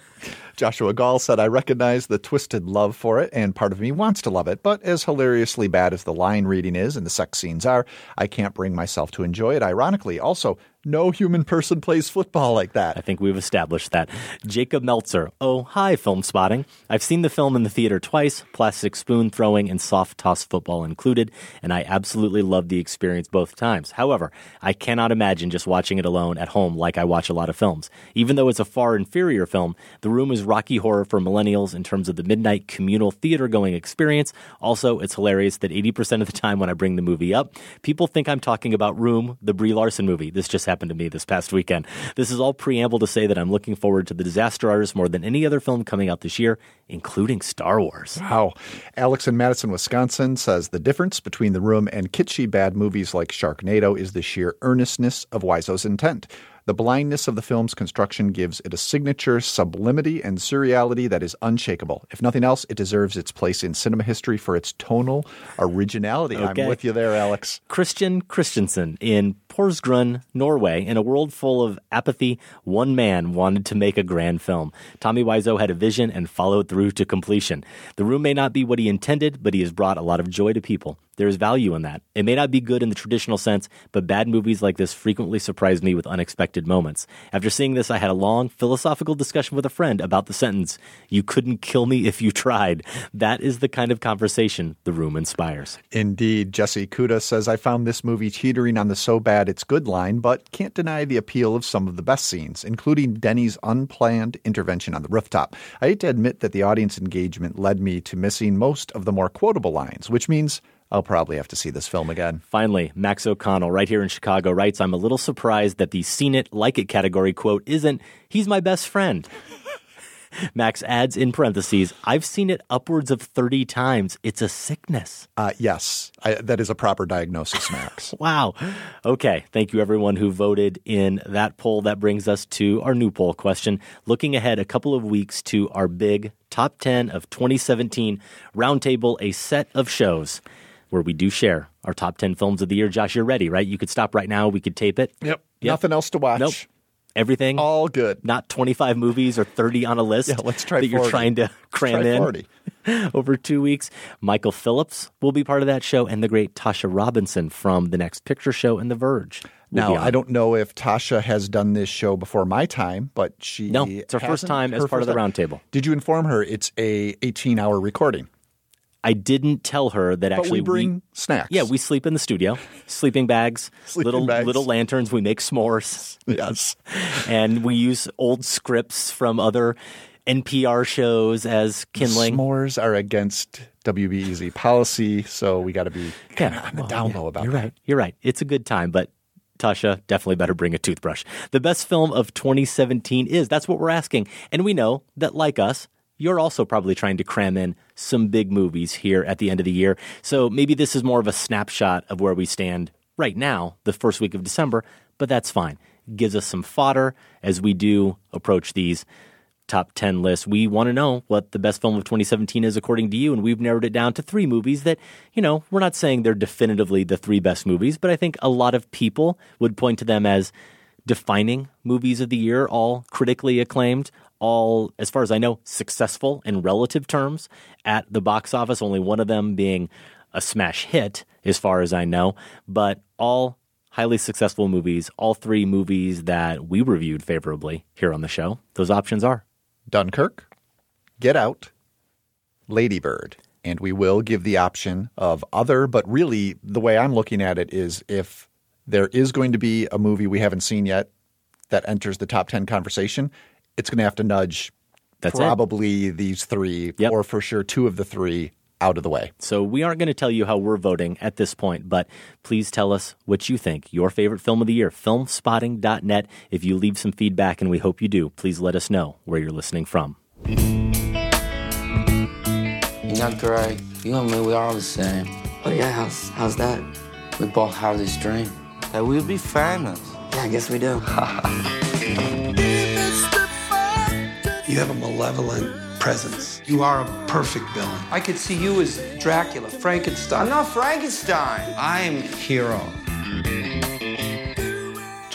Joshua Gall said, I recognize the twisted love for it, and part of me wants to love it, but as hilariously bad as the line reading is and the sex scenes are, I can't bring myself to enjoy it. Ironically, also, no human person plays football like that. I think we've established that. Jacob Meltzer. Oh, hi, Film Spotting. I've seen the film in the theater twice, plastic spoon throwing and soft toss football included, and I absolutely loved the experience both times. However, I cannot imagine just watching it alone at home like I watch a lot of films. Even though it's a far inferior film, The Room is rocky horror for millennials in terms of the midnight communal theater-going experience. Also, it's hilarious that eighty percent of the time when I bring the movie up, people think I'm talking about Room, the Brie Larson movie. This just happened. happened to me this past weekend. This is all preamble to say that I'm looking forward to The Disaster Artist more than any other film coming out this year, including Star Wars. Wow. Alex in Madison, Wisconsin says, the difference between The Room and kitschy bad movies like Sharknado is the sheer earnestness of Wiseau's intent. The blindness of the film's construction gives it a signature sublimity and surreality that is unshakable. If nothing else, it deserves its place in cinema history for its tonal originality. Okay. I'm with you there, Alex. Christian Christensen in Porsgrunn, Norway. In a world full of apathy, one man wanted to make a grand film. Tommy Wiseau had a vision and followed through to completion. The Room may not be what he intended, but he has brought a lot of joy to people. There is value in that. It may not be good in the traditional sense, but bad movies like this frequently surprise me with unexpected moments. After seeing this, I had a long philosophical discussion with a friend about the sentence, you couldn't kill me if you tried. That is the kind of conversation The Room inspires. Indeed. Jesse Kuda says, I found this movie teetering on the so bad it's good line, but can't deny the appeal of some of the best scenes, including Denny's unplanned intervention on the rooftop. I hate to admit that the audience engagement led me to missing most of the more quotable lines, which means I'll probably have to see this film again. Finally, Max O'Connell, right here in Chicago, writes, I'm a little surprised that the seen it, like it category quote isn't, he's my best friend. Max adds in parentheses, I've seen it upwards of thirty times. It's a sickness. Uh, yes, I, that is a proper diagnosis, Max. Wow. Okay. Thank you, everyone who voted in that poll. That brings us to our new poll question. Looking ahead a couple of weeks to our big top ten of twenty seventeen roundtable, a set of shows where we do share our top ten films of the year. Josh, you're ready, right? You could stop right now. We could tape it. Yep. yep. Nothing else to watch. Nope. Everything. All good. Not twenty-five movies or thirty on a list yeah, let's try that forty. You're trying to cram try in forty. Over two weeks. Michael Phillips will be part of that show, and the great Tasha Robinson from The Next Picture Show and The Verge. Now, I don't know if Tasha has done this show before my time, but she No, it's her first time her as part of the roundtable. Did you inform her it's a eighteen-hour recording? I didn't tell her that actually. But we bring we, snacks. Yeah, we sleep in the studio, sleeping bags, sleeping little bags. little lanterns. We make s'mores. Yes, and we use old scripts from other N P R shows as kindling. S'mores are against W B E Z policy, so we got to be kind of yeah, on the well, down low yeah, about. You're that. right. You're right. It's a good time, but Tasha, definitely better bring a toothbrush. The best film of twenty seventeen is. That's what we're asking, and we know that, like us, you're also probably trying to cram in some big movies here at the end of the year. So maybe this is more of a snapshot of where we stand right now, the first week of December, but that's fine. It gives us some fodder as we do approach these top ten lists. We want to know what the best film of twenty seventeen is according to you, and we've narrowed it down to three movies that, you know, we're not saying they're definitively the three best movies, but I think a lot of people would point to them as defining movies of the year, all critically acclaimed, all, as far as I know, successful in relative terms at the box office, only one of them being a smash hit, as far as I know, but all highly successful movies, all three movies that we reviewed favorably here on the show. Those options are Dunkirk, Get Out, Lady Bird, and we will give the option of other, but really the way I'm looking at it is if there is going to be a movie we haven't seen yet that enters the top ten conversation, it's going to have to nudge That's probably it. these three yep. or for sure two of the three out of the way. So we aren't going to tell you how we're voting at this point, but please tell us what you think. Your favorite film of the year, film spotting dot net. If you leave some feedback, and we hope you do, please let us know where you're listening from. Not great. You and me, we're all the same. Oh yeah, how's, how's that? We both have this dream that we'll be famous. Yeah, I guess we do. You have a malevolent presence. You are a perfect villain. I could see you as Dracula, Frankenstein. I'm not Frankenstein. I'm Hero.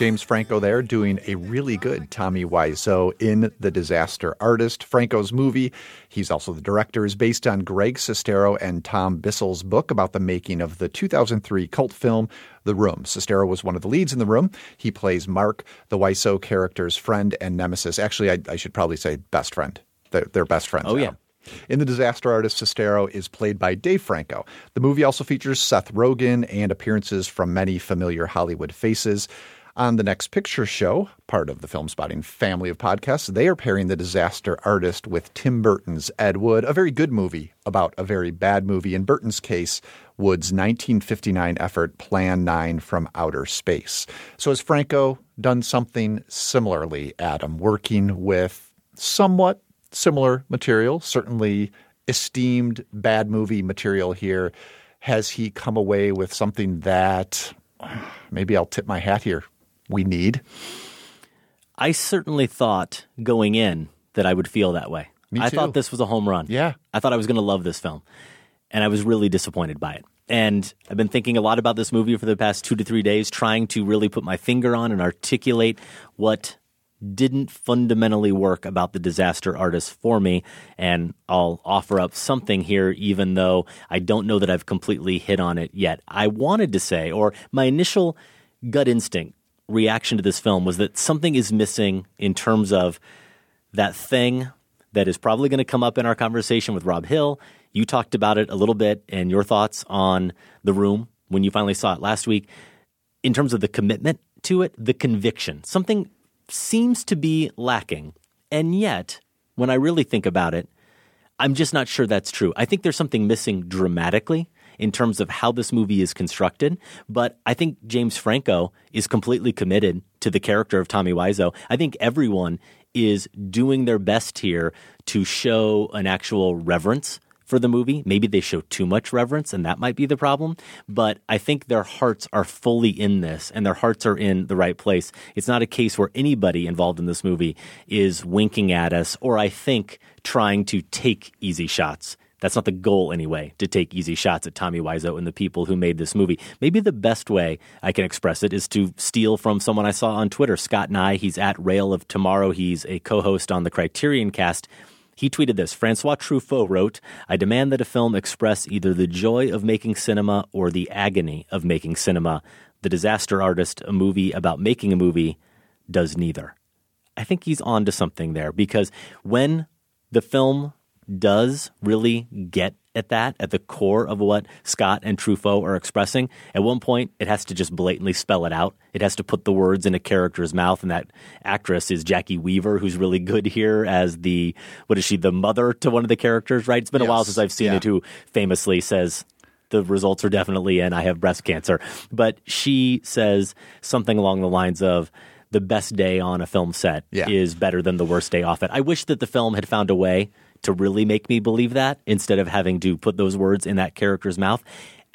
James Franco there doing a really good Tommy Wiseau in The Disaster Artist, Franco's movie. He's also the director, is based on Greg Sestero and Tom Bissell's book about the making of the two thousand three cult film The Room. Sestero was one of the leads in The Room. He plays Mark, the Wiseau character's friend and nemesis. Actually, I, I should probably say best friend. They're, they're best friends. Oh, yeah. Now. In The Disaster Artist, Sestero is played by Dave Franco. The movie also features Seth Rogen and appearances from many familiar Hollywood faces. On The Next Picture Show, part of the Film Spotting family of podcasts, they are pairing The Disaster Artist with Tim Burton's Ed Wood, a very good movie about a very bad movie. In Burton's case, Wood's nineteen fifty-nine effort, Plan nine from Outer Space. So has Franco done something similarly, Adam, working with somewhat similar material, certainly esteemed bad movie material here? Has he come away with something that, maybe I'll tip my hat here, we need? I certainly thought going in that I would feel that way. Me too. I thought this was a home run. Yeah. I thought I was going to love this film, and I was really disappointed by it. And I've been thinking a lot about this movie for the past two to three days, trying to really put my finger on and articulate what didn't fundamentally work about The Disaster Artist for me, and I'll offer up something here even though I don't know that I've completely hit on it yet. I wanted to say, or my initial gut instinct reaction to this film was that something is missing in terms of that thing that is probably going to come up in our conversation with Rob Hill. You talked about it a little bit and your thoughts on The Room when you finally saw it last week. In terms of the commitment to it, the conviction, something seems to be lacking. And yet, when I really think about it, I'm just not sure that's true. I think there's something missing dramatically in terms of how this movie is constructed, but I think James Franco is completely committed to the character of Tommy Wiseau. I think everyone is doing their best here to show an actual reverence for the movie. Maybe they show too much reverence, and that might be the problem, but I think their hearts are fully in this, and their hearts are in the right place. It's not a case where anybody involved in this movie is winking at us, or I think trying to take easy shots. That's not the goal anyway, to take easy shots at Tommy Wiseau and the people who made this movie. Maybe the best way I can express it is to steal from someone I saw on Twitter, Scott Nye. He's at Rail of Tomorrow. He's a co-host on the Criterion Cast. He tweeted this. Francois Truffaut wrote, "I demand that a film express either the joy of making cinema or the agony of making cinema. The Disaster Artist, a movie about making a movie, does neither." I think he's on to something there, because when the film does really get at that, at the core of what Scott and Truffaut are expressing, at one point it has to just blatantly spell it out. It has to put the words in a character's mouth, and that actress is Jackie Weaver, who's really good here as the, what is she, the mother to one of the characters, right? It's been yes. a while since I've seen yeah. it, who famously says, "The results are definitely in, I have breast cancer." But she says something along the lines of, "The best day on a film set yeah. is better than the worst day off it." I wish that the film had found a way to really make me believe that, instead of having to put those words in that character's mouth.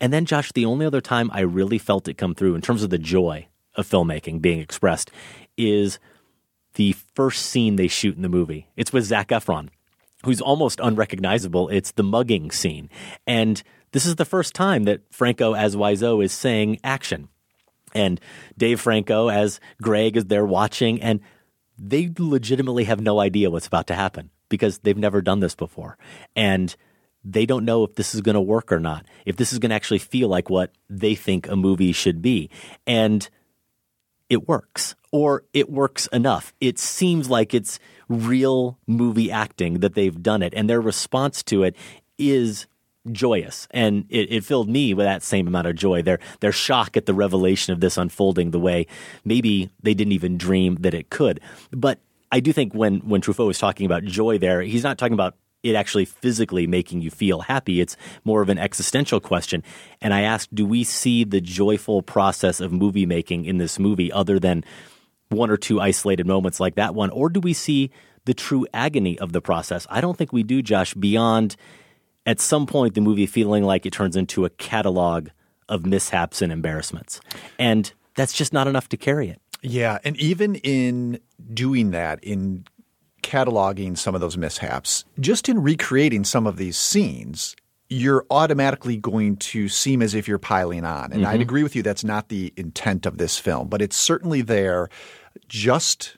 And then, Josh, the only other time I really felt it come through in terms of the joy of filmmaking being expressed is the first scene they shoot in the movie. It's with Zac Efron, who's almost unrecognizable. It's the mugging scene. And this is the first time that Franco as Wiseau is saying action. And Dave Franco as Greg is there watching, and they legitimately have no idea what's about to happen, because they've never done this before. And they don't know if this is going to work or not, if this is going to actually feel like what they think a movie should be. And it works, or it works enough. It seems like it's real movie acting that they've done it, and their response to it is joyous. And it, it filled me with that same amount of joy. Their, their shock at the revelation of this unfolding the way maybe they didn't even dream that it could. But I do think when, when Truffaut is talking about joy there, he's not talking about it actually physically making you feel happy. It's more of an existential question. And I asked, do we see the joyful process of movie making in this movie other than one or two isolated moments like that one? Or do we see the true agony of the process? I don't think we do, Josh, beyond at some point the movie feeling like it turns into a catalog of mishaps and embarrassments. And that's just not enough to carry it. Yeah, and even in doing that, in cataloging some of those mishaps, just in recreating some of these scenes, you're automatically going to seem as if you're piling on. And mm-hmm. I'd agree with you, that's not the intent of this film, but it's certainly there just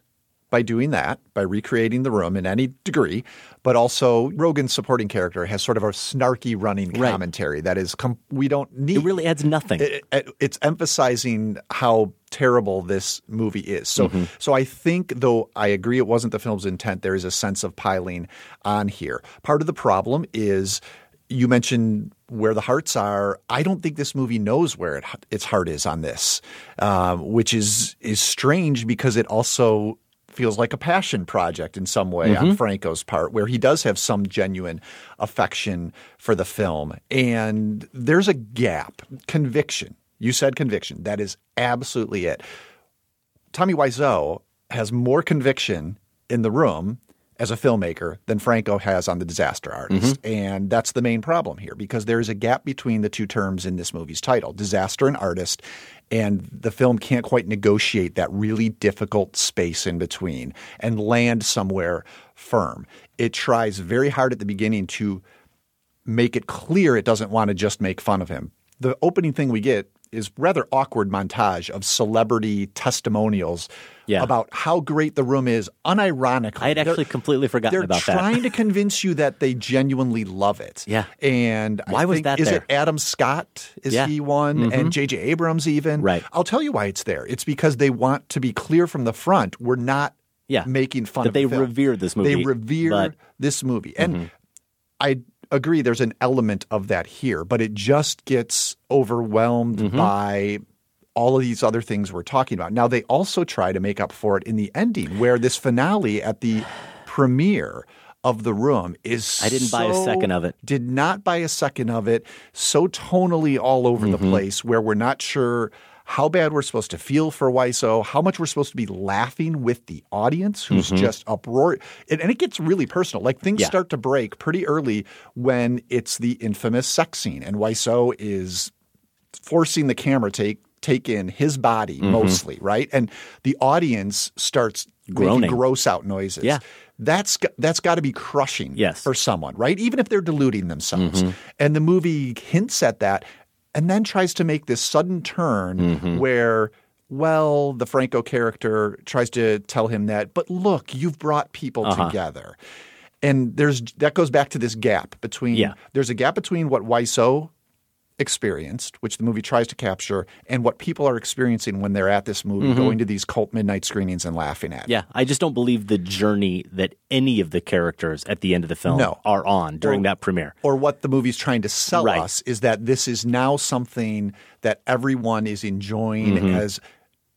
by doing that, by recreating the room in any degree. But also Rogan's supporting character has sort of a snarky running commentary right. that is com- – we don't need – It really adds nothing. It, it, it's emphasizing how terrible this movie is. So, mm-hmm. so I think, though I agree it wasn't the film's intent, there is a sense of piling on here. Part of the problem is you mentioned where the hearts are. I don't think this movie knows where it, its heart is on this, um, which is is strange because it also – feels like a passion project in some way mm-hmm. on Franco's part, where he does have some genuine affection for the film. And there's a gap. Conviction. You said conviction. That is absolutely it. Tommy Wiseau has more conviction in The Room as a filmmaker than Franco has on The Disaster Artist. Mm-hmm. And that's the main problem here, because there is a gap between the two terms in this movie's title, disaster and artist. And the film can't quite negotiate that really difficult space in between and land somewhere firm. It tries very hard at the beginning to make it clear it doesn't want to just make fun of him. The opening thing we get is rather awkward montage of celebrity testimonials yeah. about how great The Room is, unironically. I had actually they're, completely forgotten about that. They're trying to convince you that they genuinely love it. Yeah. And why I was think, that is there? Is it Adam Scott? Is yeah. he one? Mm-hmm. And J J Abrams even? Right. I'll tell you why it's there. It's because they want to be clear from the front. We're not yeah. making fun that of it. They the film. revere this movie. They revere but... this movie. And mm-hmm. I agree there's an element of that here, but it just gets overwhelmed mm-hmm. by all of these other things we're talking about. Now, they also try to make up for it in the ending, where this finale at the premiere of The Room is I didn't so, buy a second of it. Did not buy a second of it. So tonally all over mm-hmm. the place, where we're not sure how bad we're supposed to feel for Wiseau, how much we're supposed to be laughing with the audience who's mm-hmm. just uproar. And, and it gets really personal. Like things yeah. start to break pretty early when it's the infamous sex scene and Wiseau is forcing the camera to take, take in his body mm-hmm. mostly, right? And the audience starts groaning, making gross out noises. Yeah. That's that's got to be crushing yes. for someone, right? Even if they're deluding themselves. Mm-hmm. And the movie hints at that. And then tries to make this sudden turn mm-hmm. where, well, the Franco character tries to tell him that, but look, you've brought people uh-huh. together. And there's that goes back to this gap between yeah. – there's a gap between what Wiseau experienced, which the movie tries to capture, and what people are experiencing when they're at this movie, mm-hmm. going to these cult midnight screenings and laughing at it. Yeah, I just don't believe the journey that any of the characters at the end of the film no. are on during or, that premiere. Or what the movie's trying to sell right. us is that this is now something that everyone is enjoying mm-hmm. as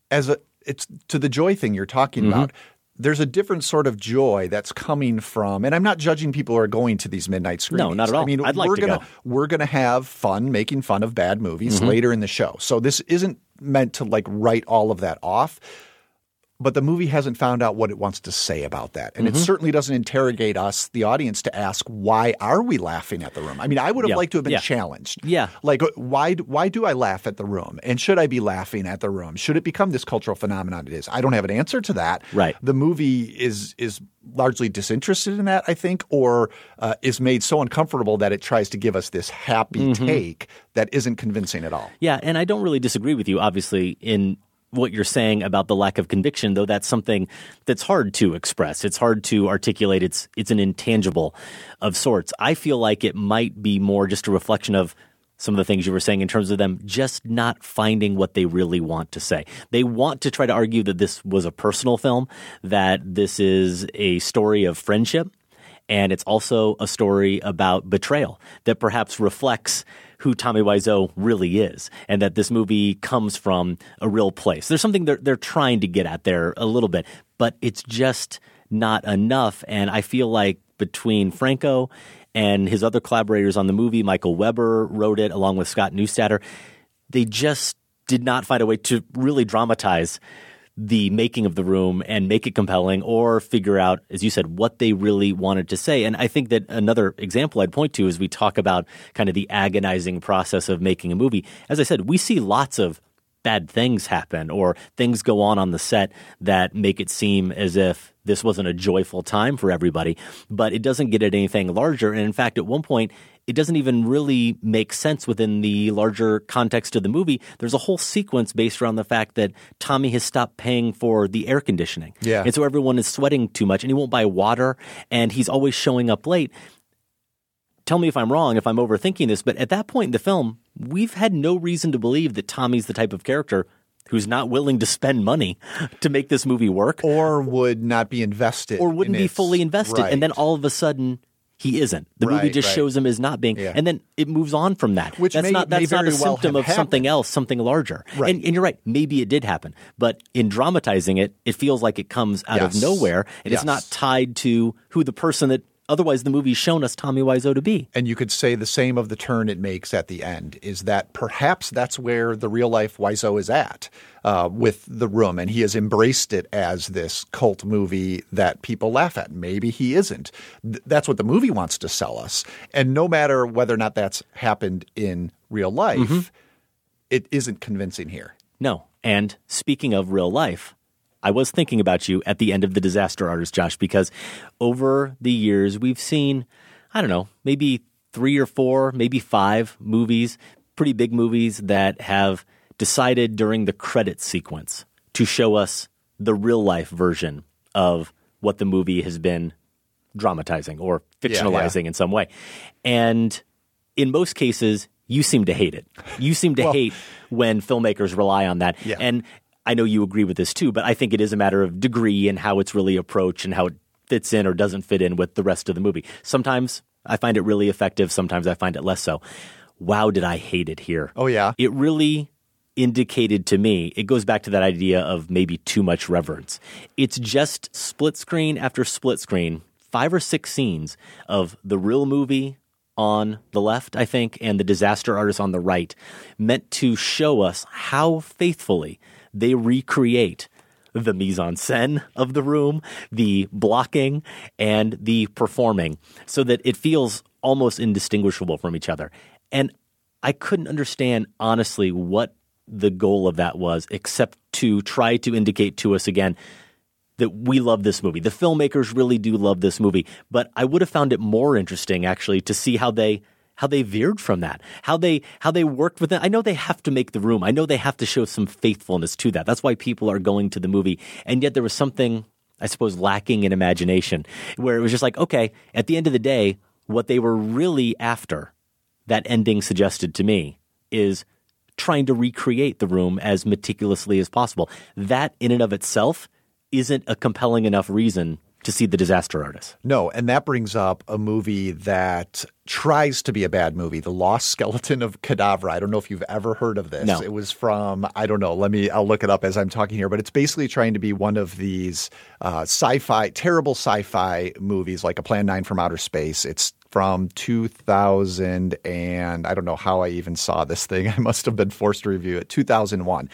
as a it's to the joy thing you're talking mm-hmm. about. There's a different sort of joy that's coming from – and I'm not judging people who are going to these midnight screenings. No, not at all. I mean, I'd like we're to gonna, go. We're going to have fun making fun of bad movies mm-hmm. later in the show. So this isn't meant to like write all of that off. But the movie hasn't found out what it wants to say about that. And mm-hmm. it certainly doesn't interrogate us, the audience, to ask, why are we laughing at The Room? I mean, I would have yeah. liked to have been yeah. challenged. Yeah. Like, why why do I laugh at The Room? And should I be laughing at The Room? Should it become this cultural phenomenon it is? I don't have an answer to that. Right. The movie is is largely disinterested in that, I think, or uh, is made so uncomfortable that it tries to give us this happy mm-hmm. take that isn't convincing at all. Yeah, and I don't really disagree with you, obviously, in what you're saying about the lack of conviction, though that's something that's hard to express. It's hard to articulate. It's it's an intangible of sorts. I feel like it might be more just a reflection of some of the things you were saying in terms of them just not finding what they really want to say. They want to try to argue that this was a personal film, that this is a story of friendship, and it's also a story about betrayal that perhaps reflects who Tommy Wiseau really is, and that this movie comes from a real place. There's something they're, they're trying to get at there a little bit, but it's just not enough. And I feel like between Franco and his other collaborators on the movie, Michael Weber wrote it along with Scott Neustadter, they just did not find a way to really dramatize the making of The Room and make it compelling or figure out, as you said, what they really wanted to say. And I think that another example I'd point to is we talk about kind of the agonizing process of making a movie. As I said, we see lots of bad things happen or things go on on the set that make it seem as if this wasn't a joyful time for everybody, but it doesn't get at anything larger. And in fact, at one point, it doesn't even really make sense within the larger context of the movie. There's a whole sequence based around the fact that Tommy has stopped paying for the air conditioning. Yeah. And so everyone is sweating too much, and he won't buy water, and he's always showing up late. Tell me if I'm wrong, if I'm overthinking this, but at that point in the film, we've had no reason to believe that Tommy's the type of character who's not willing to spend money to make this movie work. Or would not be invested. Or wouldn't be fully invested. Right. And then all of a sudden, he isn't. The right, movie just right. shows him as not being. Yeah. And then it moves on from that. Which that's may, not, that's may not a symptom well of happened. Something else, something larger. Right. And, and you're right. Maybe it did happen. But in dramatizing it, it feels like it comes out yes. of nowhere. And yes. it's not tied to who the person that otherwise the movie's shown us Tommy Wiseau to be. And you could say the same of the turn it makes at the end, is that perhaps that's where the real-life Wiseau is at uh, with The Room, and he has embraced it as this cult movie that people laugh at. Maybe he isn't. Th- that's what the movie wants to sell us. And no matter whether or not that's happened in real life, mm-hmm. it isn't convincing here. No. And speaking of real life, I was thinking about you at the end of The Disaster Artist, Josh, because over the years we've seen, I don't know, maybe three or four, maybe five movies, pretty big movies that have decided during the credits sequence to show us the real-life version of what the movie has been dramatizing or fictionalizing yeah, yeah. in some way. And in most cases, you seem to hate it. You seem to well, hate when filmmakers rely on that. Yeah. And I know you agree with this too, but I think it is a matter of degree and how it's really approached and how it fits in or doesn't fit in with the rest of the movie. Sometimes I find it really effective. Sometimes I find it less so. Wow, did I hate it here. Oh, yeah. It really indicated to me, it goes back to that idea of maybe too much reverence. It's just split screen after split screen, five or six scenes of the real movie on the left, I think, and The Disaster Artist on the right, meant to show us how faithfully they recreate the mise-en-scène of the room, the blocking, and the performing so that it feels almost indistinguishable from each other. And I couldn't understand, honestly, what the goal of that was, except to try to indicate to us again that we love this movie. The filmmakers really do love this movie. But I would have found it more interesting, actually, to see how they how they veered from that, how they how they worked with it. I know they have to make the room. I know they have to show some faithfulness to that. That's why people are going to the movie. And yet there was something, I suppose, lacking in imagination where it was just like, okay, at the end of the day, what they were really after, that ending suggested to me, is trying to recreate the room as meticulously as possible. That in and of itself isn't a compelling enough reason to see The Disaster Artist. No, and that brings up a movie that tries to be a bad movie, The Lost Skeleton of Cadavra. I don't know if you've ever heard of this. No. It was from, I don't know, let me, I'll look it up as I'm talking here, but it's basically trying to be one of these uh, sci-fi, terrible sci-fi movies like A Plan nine from Outer Space. It's from two thousand and I don't know how I even saw this thing. I must have been forced to review it, two thousand one.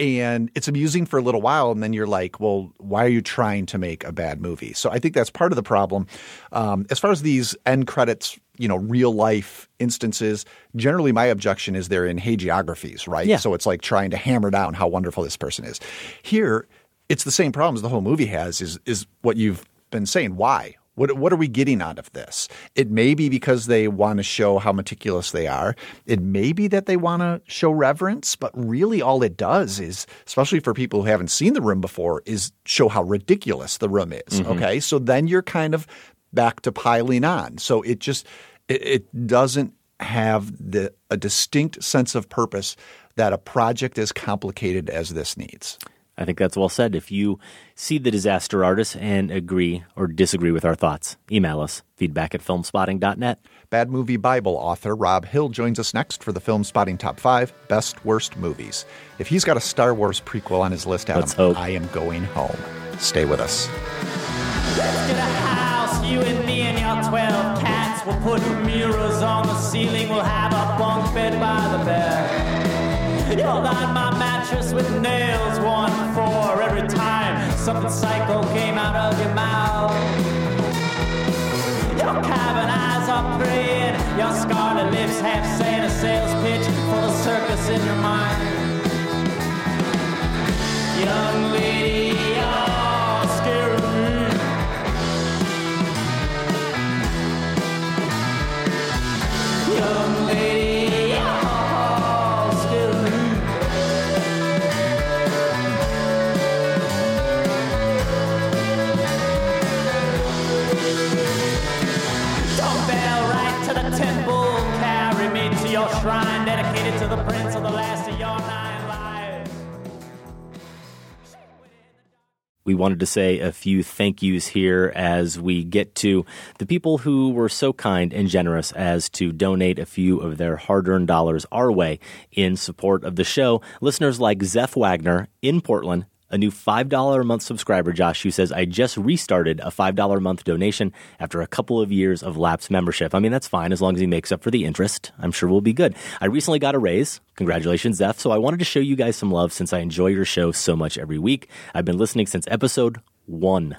And it's amusing for a little while, and then you're like, well, why are you trying to make a bad movie? So I think that's part of the problem. Um, as far as these end credits, you know, real life instances, generally my objection is they're in hagiographies, right? Yeah. So it's like trying to hammer down how wonderful this person is. Here, it's the same problems the whole movie has is, is what you've been saying. Why? What what are we getting out of this? It may be because they want to show how meticulous they are. It may be that they want to show reverence, but really all it does is, especially for people who haven't seen The Room before, is show how ridiculous The Room is. Mm-hmm. Okay, so then you're kind of back to piling on. So it just it, it doesn't have the a distinct sense of purpose that a project as complicated as this needs. I think that's well said. If you see The Disaster Artist and agree or disagree with our thoughts, email us, feedback at filmspotting dot net. Bad Movie Bible author Rob Hill joins us next for the Film Spotting Top five Best Worst Movies. If he's got a Star Wars prequel on his list, Adam, I am going home. Stay with us. Let's get a house, you and me and your twelve cats. We'll put mirrors on the ceiling. We'll have a bunk bed by the bed. You'll line my mattress with nails, one for every time something psycho came out of your mouth. Your cabin eyes are praying, your scarlet lips half saying a sales pitch for the circus in your mind. Young lady, you're scaring me. the prince of the last of your nine lives. We wanted to say a few thank yous here as we get to the people who were so kind and generous as to donate a few of their hard-earned dollars our way in support of the show. Listeners like Zeph Wagner in Portland, a new five dollars a month subscriber, Josh, who says, I just restarted a five dollars a month donation after a couple of years of lapsed membership. I mean, that's fine. As long as he makes up for the interest, I'm sure we'll be good. I recently got a raise. Congratulations, Zeph. So I wanted to show you guys some love since I enjoy your show so much every week. I've been listening since episode one,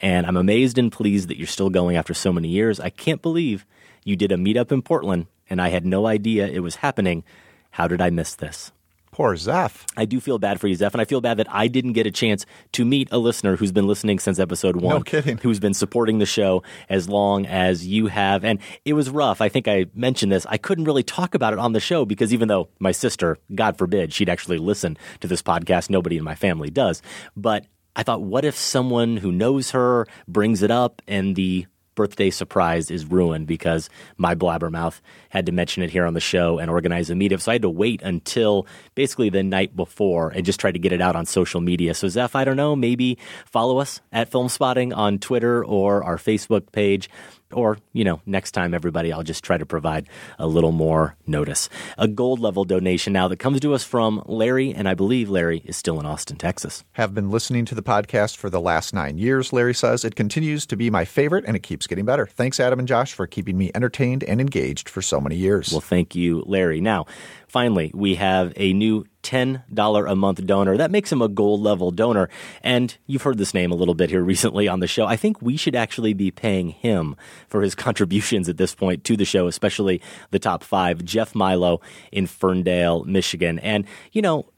and I'm amazed and pleased that you're still going after so many years. I can't believe you did a meetup in Portland, and I had no idea it was happening. How did I miss this? Poor Zeph. I do feel bad for you, Zeph, and I feel bad that I didn't get a chance to meet a listener who's been listening since episode one. No kidding. Who's been supporting the show as long as you have. And it was rough. I think I mentioned this. I couldn't really talk about it on the show because even though my sister, God forbid, she'd actually listen to this podcast, nobody in my family does. But I thought, what if someone who knows her brings it up and the birthday surprise is ruined because my blabbermouth had to mention it here on the show and organize a meetup. So I had to wait until basically the night before and just try to get it out on social media. So Zeph, I don't know, maybe follow us at Filmspotting on Twitter or our Facebook page. Or, you know, next time, everybody, I'll just try to provide a little more notice. A gold level donation now that comes to us from Larry, and I believe Larry is still in Austin, Texas. Have been listening to the podcast for the last nine years, Larry says. It continues to be my favorite, and it keeps getting better. Thanks, Adam and Josh, for keeping me entertained and engaged for so many years. Well, thank you, Larry. Now, finally, we have a new ten dollars a month donor. That makes him a gold level donor. And you've heard this name a little bit here recently on the show. I think we should actually be paying him for his contributions at this point to the show, especially the top five. Jeff Milo in Ferndale, Michigan. And, you know,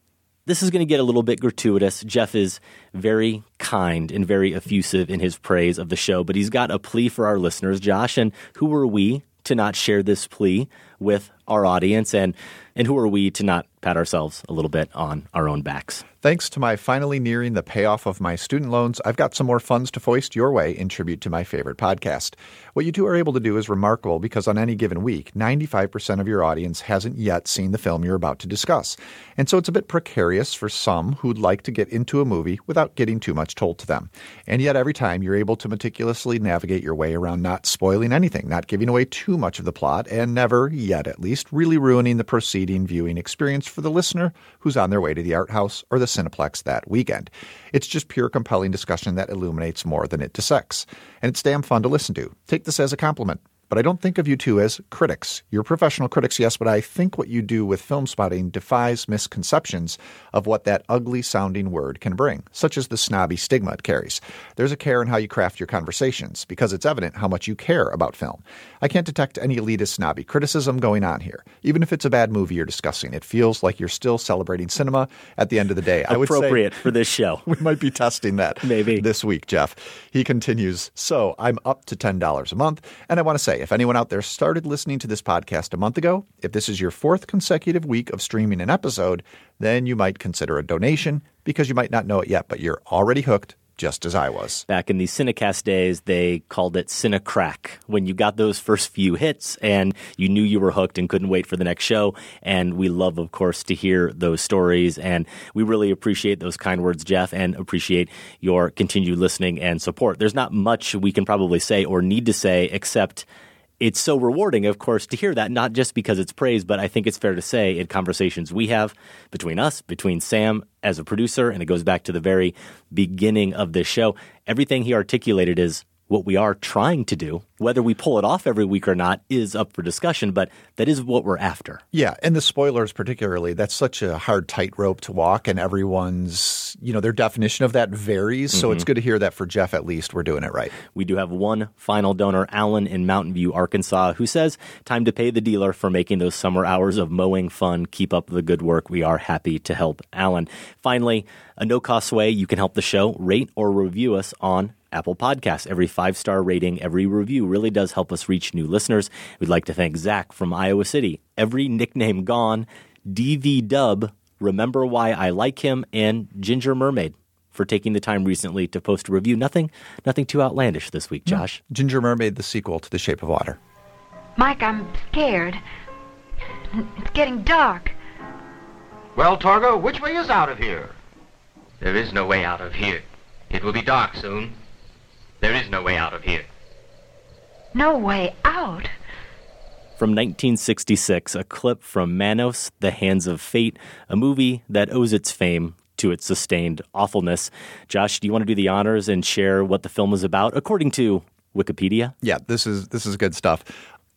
this is going to get a little bit gratuitous. Jeff is very kind and very effusive in his praise of the show, but he's got a plea for our listeners, Josh. And who are we to not share this plea with our audience, and and who are we to not pat ourselves a little bit on our own backs? Thanks to my finally nearing the payoff of my student loans, I've got some more funds to foist your way in tribute to my favorite podcast. What you two are able to do is remarkable because on any given week, ninety-five percent of your audience hasn't yet seen the film you're about to discuss. And so it's a bit precarious for some who'd like to get into a movie without getting too much told to them. And yet every time you're able to meticulously navigate your way around not spoiling anything, not giving away too much of the plot, and never yet at least, really ruining the preceding viewing experience for the listener who's on their way to the art house or the Cineplex that weekend. It's just pure compelling discussion that illuminates more than it dissects. And it's damn fun to listen to. Take this as a compliment. But I don't think of you two as critics. You're professional critics, yes, but I think what you do with film spotting defies misconceptions of what that ugly-sounding word can bring, such as the snobby stigma it carries. There's a care in how you craft your conversations, because it's evident how much you care about film. I can't detect any elitist snobby criticism going on here. Even if it's a bad movie you're discussing, it feels like you're still celebrating cinema at the end of the day. I would say appropriate for this show. We might be testing that maybe this week, Jeff. He continues, so I'm up to ten dollars a month, and I want to say, if anyone out there started listening to this podcast a month ago, if this is your fourth consecutive week of streaming an episode, then you might consider a donation because you might not know it yet, but you're already hooked, just as I was. Back in the Cinecast days, they called it Cinecrack. When you got those first few hits and you knew you were hooked and couldn't wait for the next show. And we love, of course, to hear those stories. And we really appreciate those kind words, Jeff, and appreciate your continued listening and support. There's not much we can probably say or need to say except it's so rewarding, of course, to hear that, not just because it's praise, but I think it's fair to say in conversations we have between us, between Sam as a producer, and it goes back to the very beginning of this show, everything he articulated is what we are trying to do. Whether we pull it off every week or not is up for discussion, but that is what we're after. Yeah, and the spoilers particularly, that's such a hard tightrope to walk, and everyone's, you know, their definition of that varies, mm-hmm. So it's good to hear that for Jeff, at least, we're doing it right. We do have one final donor, Alan in Mountain View, Arkansas, who says, time to pay the dealer for making those summer hours of mowing fun. Keep up the good work. We are happy to help, Alan. Finally, a no-cost way you can help the show, rate or review us on Apple Podcasts. Every five-star rating, every review really does help us reach new listeners. We'd like to thank Zach from Iowa City, Every Nickname Gone, D V Dub, Remember Why I Like Him, and Ginger Mermaid for taking the time recently to post a review. Nothing, nothing too outlandish this week, Josh. No. Ginger Mermaid, the sequel to The Shape of Water. Mike, I'm scared. It's getting dark. Well, Torgo, which way is out of here? There is no way out of here. It will be dark soon. There is no way out of here. No way out? From nineteen sixty-six, a clip from Manos: The Hands of Fate, a movie that owes its fame to its sustained awfulness. Josh, do you want to do the honors and share what the film is about, according to Wikipedia? Yeah, this is this is good stuff.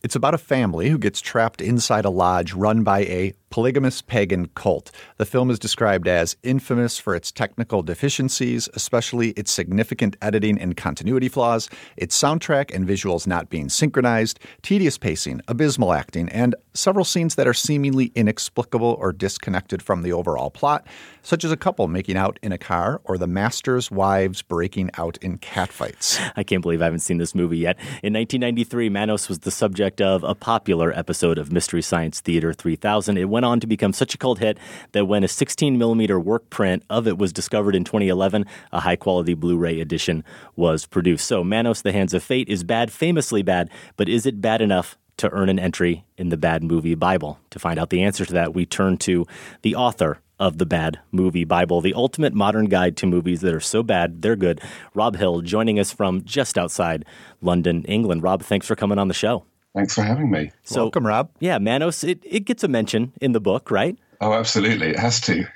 It's about a family who gets trapped inside a lodge run by a polygamous pagan cult. The film is described as infamous for its technical deficiencies, especially its significant editing and continuity flaws, its soundtrack and visuals not being synchronized, tedious pacing, abysmal acting, and several scenes that are seemingly inexplicable or disconnected from the overall plot, such as a couple making out in a car or the master's wives breaking out in catfights. I can't believe I haven't seen this movie yet. In nineteen ninety-three, Manos was the subject of a popular episode of Mystery Science Theater three thousand. It went on to become such a cult hit that when a sixteen millimeter work print of it was discovered in twenty eleven, a high-quality Blu-ray edition was produced. So Manos: The Hands of Fate is bad, famously bad, but is it bad enough to earn an entry in the Bad Movie Bible? To find out the answer to that, we turn to the author of The Bad Movie Bible, the ultimate modern guide to movies that are so bad they're good, Rob Hill, joining us from just outside London, England. Rob, thanks for coming on the show. Thanks for having me. So, welcome, Rob. Yeah, Manos, it, it gets a mention in the book, right? Oh, absolutely. It has to.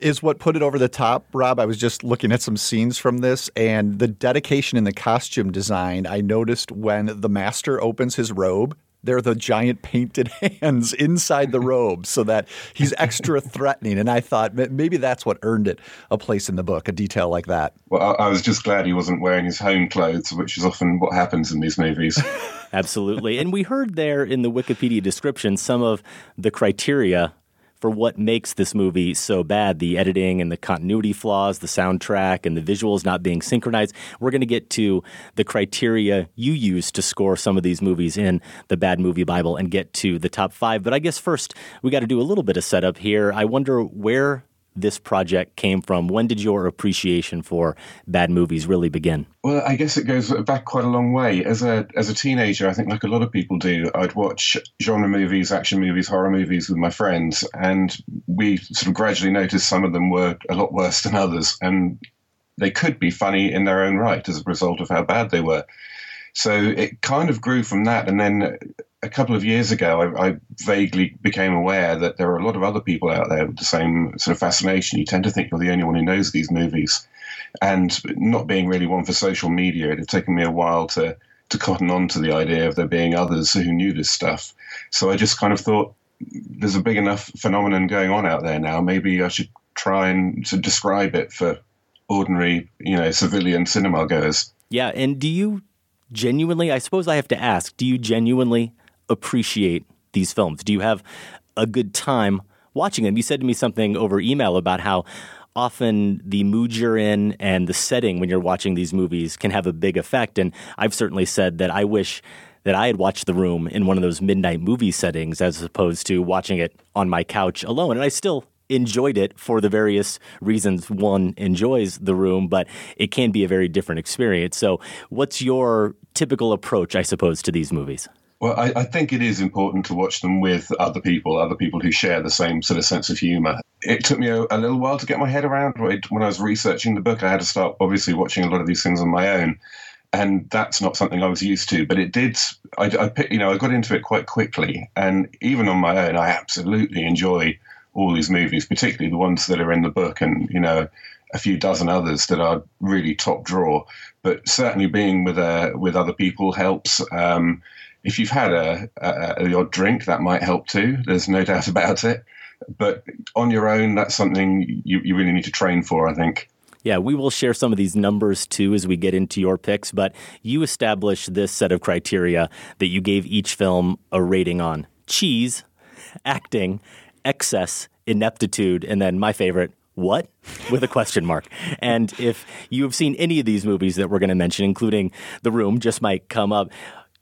Is what put it over the top, Rob. I was just looking at some scenes from this, and the dedication in the costume design. I noticed when the master opens his robe, they're the giant painted hands inside the robe so that he's extra threatening. And I thought maybe that's what earned it a place in the book, a detail like that. Well, I was just glad he wasn't wearing his home clothes, which is often what happens in these movies. Absolutely. And we heard there in the Wikipedia description some of the criteria for what makes this movie so bad, the editing and the continuity flaws, the soundtrack and the visuals not being synchronized. We're going to get to the criteria you use to score some of these movies in the Bad Movie Bible and get to the top five. But I guess first we got to do a little bit of setup here. I wonder where this project came from. When did your appreciation for bad movies really begin? Well, I guess it goes back quite a long way. As a as a teenager, I think like a lot of people do, I'd watch genre movies, action movies, horror movies with my friends, and we sort of gradually noticed some of them were a lot worse than others, and they could be funny in their own right as a result of how bad they were. So it kind of grew from that, and then a couple of years ago, I, I vaguely became aware that there are a lot of other people out there with the same sort of fascination. You tend to think you're the only one who knows these movies. And not being really one for social media, it had taken me a while to, to cotton on to the idea of there being others who knew this stuff. So I just kind of thought, there's a big enough phenomenon going on out there now. Maybe I should try and to describe it for ordinary, you know, civilian cinema goers. Yeah, and do you genuinely, I suppose I have to ask, do you genuinely appreciate these films? Do you have a good time watching them? You said to me something over email about how often the mood you're in and the setting when you're watching these movies can have a big effect. And I've certainly said that I wish that I had watched The Room in one of those midnight movie settings as opposed to watching it on my couch alone. And I still enjoyed it for the various reasons one enjoys The Room, but it can be a very different experience. So what's your typical approach, I suppose, to these movies? Well, I, I think it is important to watch them with other people, other people who share the same sort of sense of humour. It took me a, a little while to get my head around. When I was researching the book, I had to start obviously watching a lot of these things on my own, and that's not something I was used to. But it did, I, I, you know, I got into it quite quickly, and even on my own, I absolutely enjoy all these movies, particularly the ones that are in the book, and you know, a few dozen others that are really top draw. But certainly being with uh, with other people helps. Um, If you've had a, a, a odd drink, that might help too. There's no doubt about it. But on your own, that's something you, you really need to train for, I think. Yeah, we will share some of these numbers too as we get into your picks. But you established this set of criteria that you gave each film a rating on: cheese, acting, excess, ineptitude, and then my favorite, what? With a question mark. And if you have seen any of these movies that we're going to mention, including The Room, just might come up,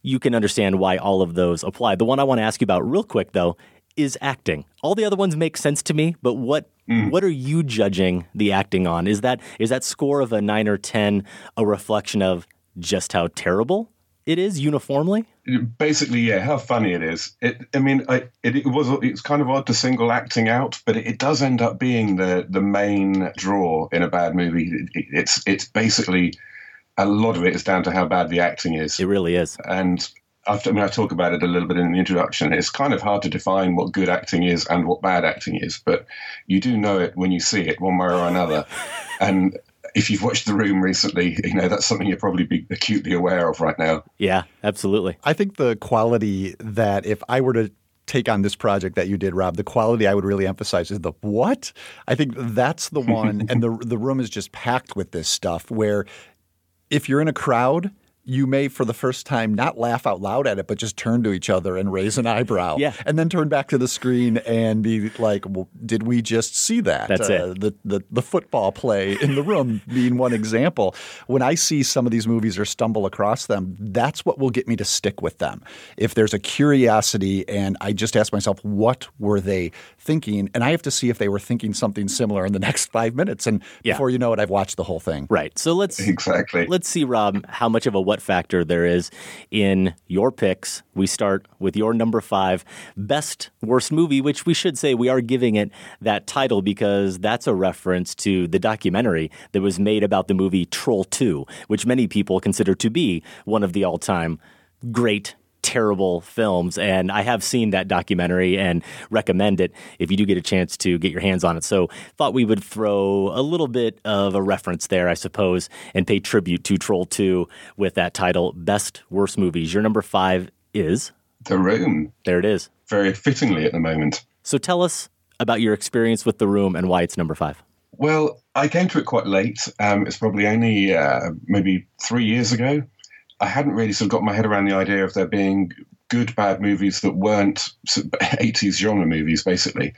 you can understand why all of those apply. The one I want to ask you about real quick, though, is acting. All the other ones make sense to me, but what mm. what are you judging the acting on? Is that is that score of a nine or ten a reflection of just how terrible it is uniformly? Basically, yeah, how funny it is. It, I mean, I, it, it was. It's kind of odd to single acting out, but it, it does end up being the the main draw in a bad movie. It, it, it's it's basically, a lot of it is down to how bad the acting is. It really is. And after, I mean, I talk about it a little bit in the introduction. It's kind of hard to define what good acting is and what bad acting is, but you do know it when you see it one way or another. And if you've watched The Room recently, you know, that's something you'll probably be acutely aware of right now. Yeah, absolutely. I think the quality that if I were to take on this project that you did, Rob, the quality I would really emphasize is the what? I think that's the one. And the the room is just packed with this stuff where if you're in a crowd, you may for the first time not laugh out loud at it, but just turn to each other and raise an eyebrow. Yeah. And then turn back to the screen and be like, well, did we just see that? That's uh, it. The, the, the football play in The Room being one example. When I see some of these movies or stumble across them, that's what will get me to stick with them. If there's a curiosity and I just ask myself, what were they thinking? And I have to see if they were thinking something similar in the next five minutes. And yeah. before you know it, I've watched the whole thing. Right. So let's exactly. let's see, Rob, how much of a what factor there is in your picks. We start with your number five, Best Worst Movie, which we should say we are giving it that title because that's a reference to the documentary that was made about the movie Troll two, which many people consider to be one of the all-time great, terrible films. And I have seen that documentary and recommend it if you do get a chance to get your hands on it. So thought we would throw a little bit of a reference there, I suppose, and pay tribute to Troll two with that title, Best Worst Movies. Your number five is? The Room. There it is. Very fittingly at the moment. So tell us about your experience with The Room and why it's number five. Well, I came to it quite late. Um, it's probably only uh, maybe three years ago. I hadn't really sort of got my head around the idea of there being good, bad movies that weren't eighties genre movies, basically.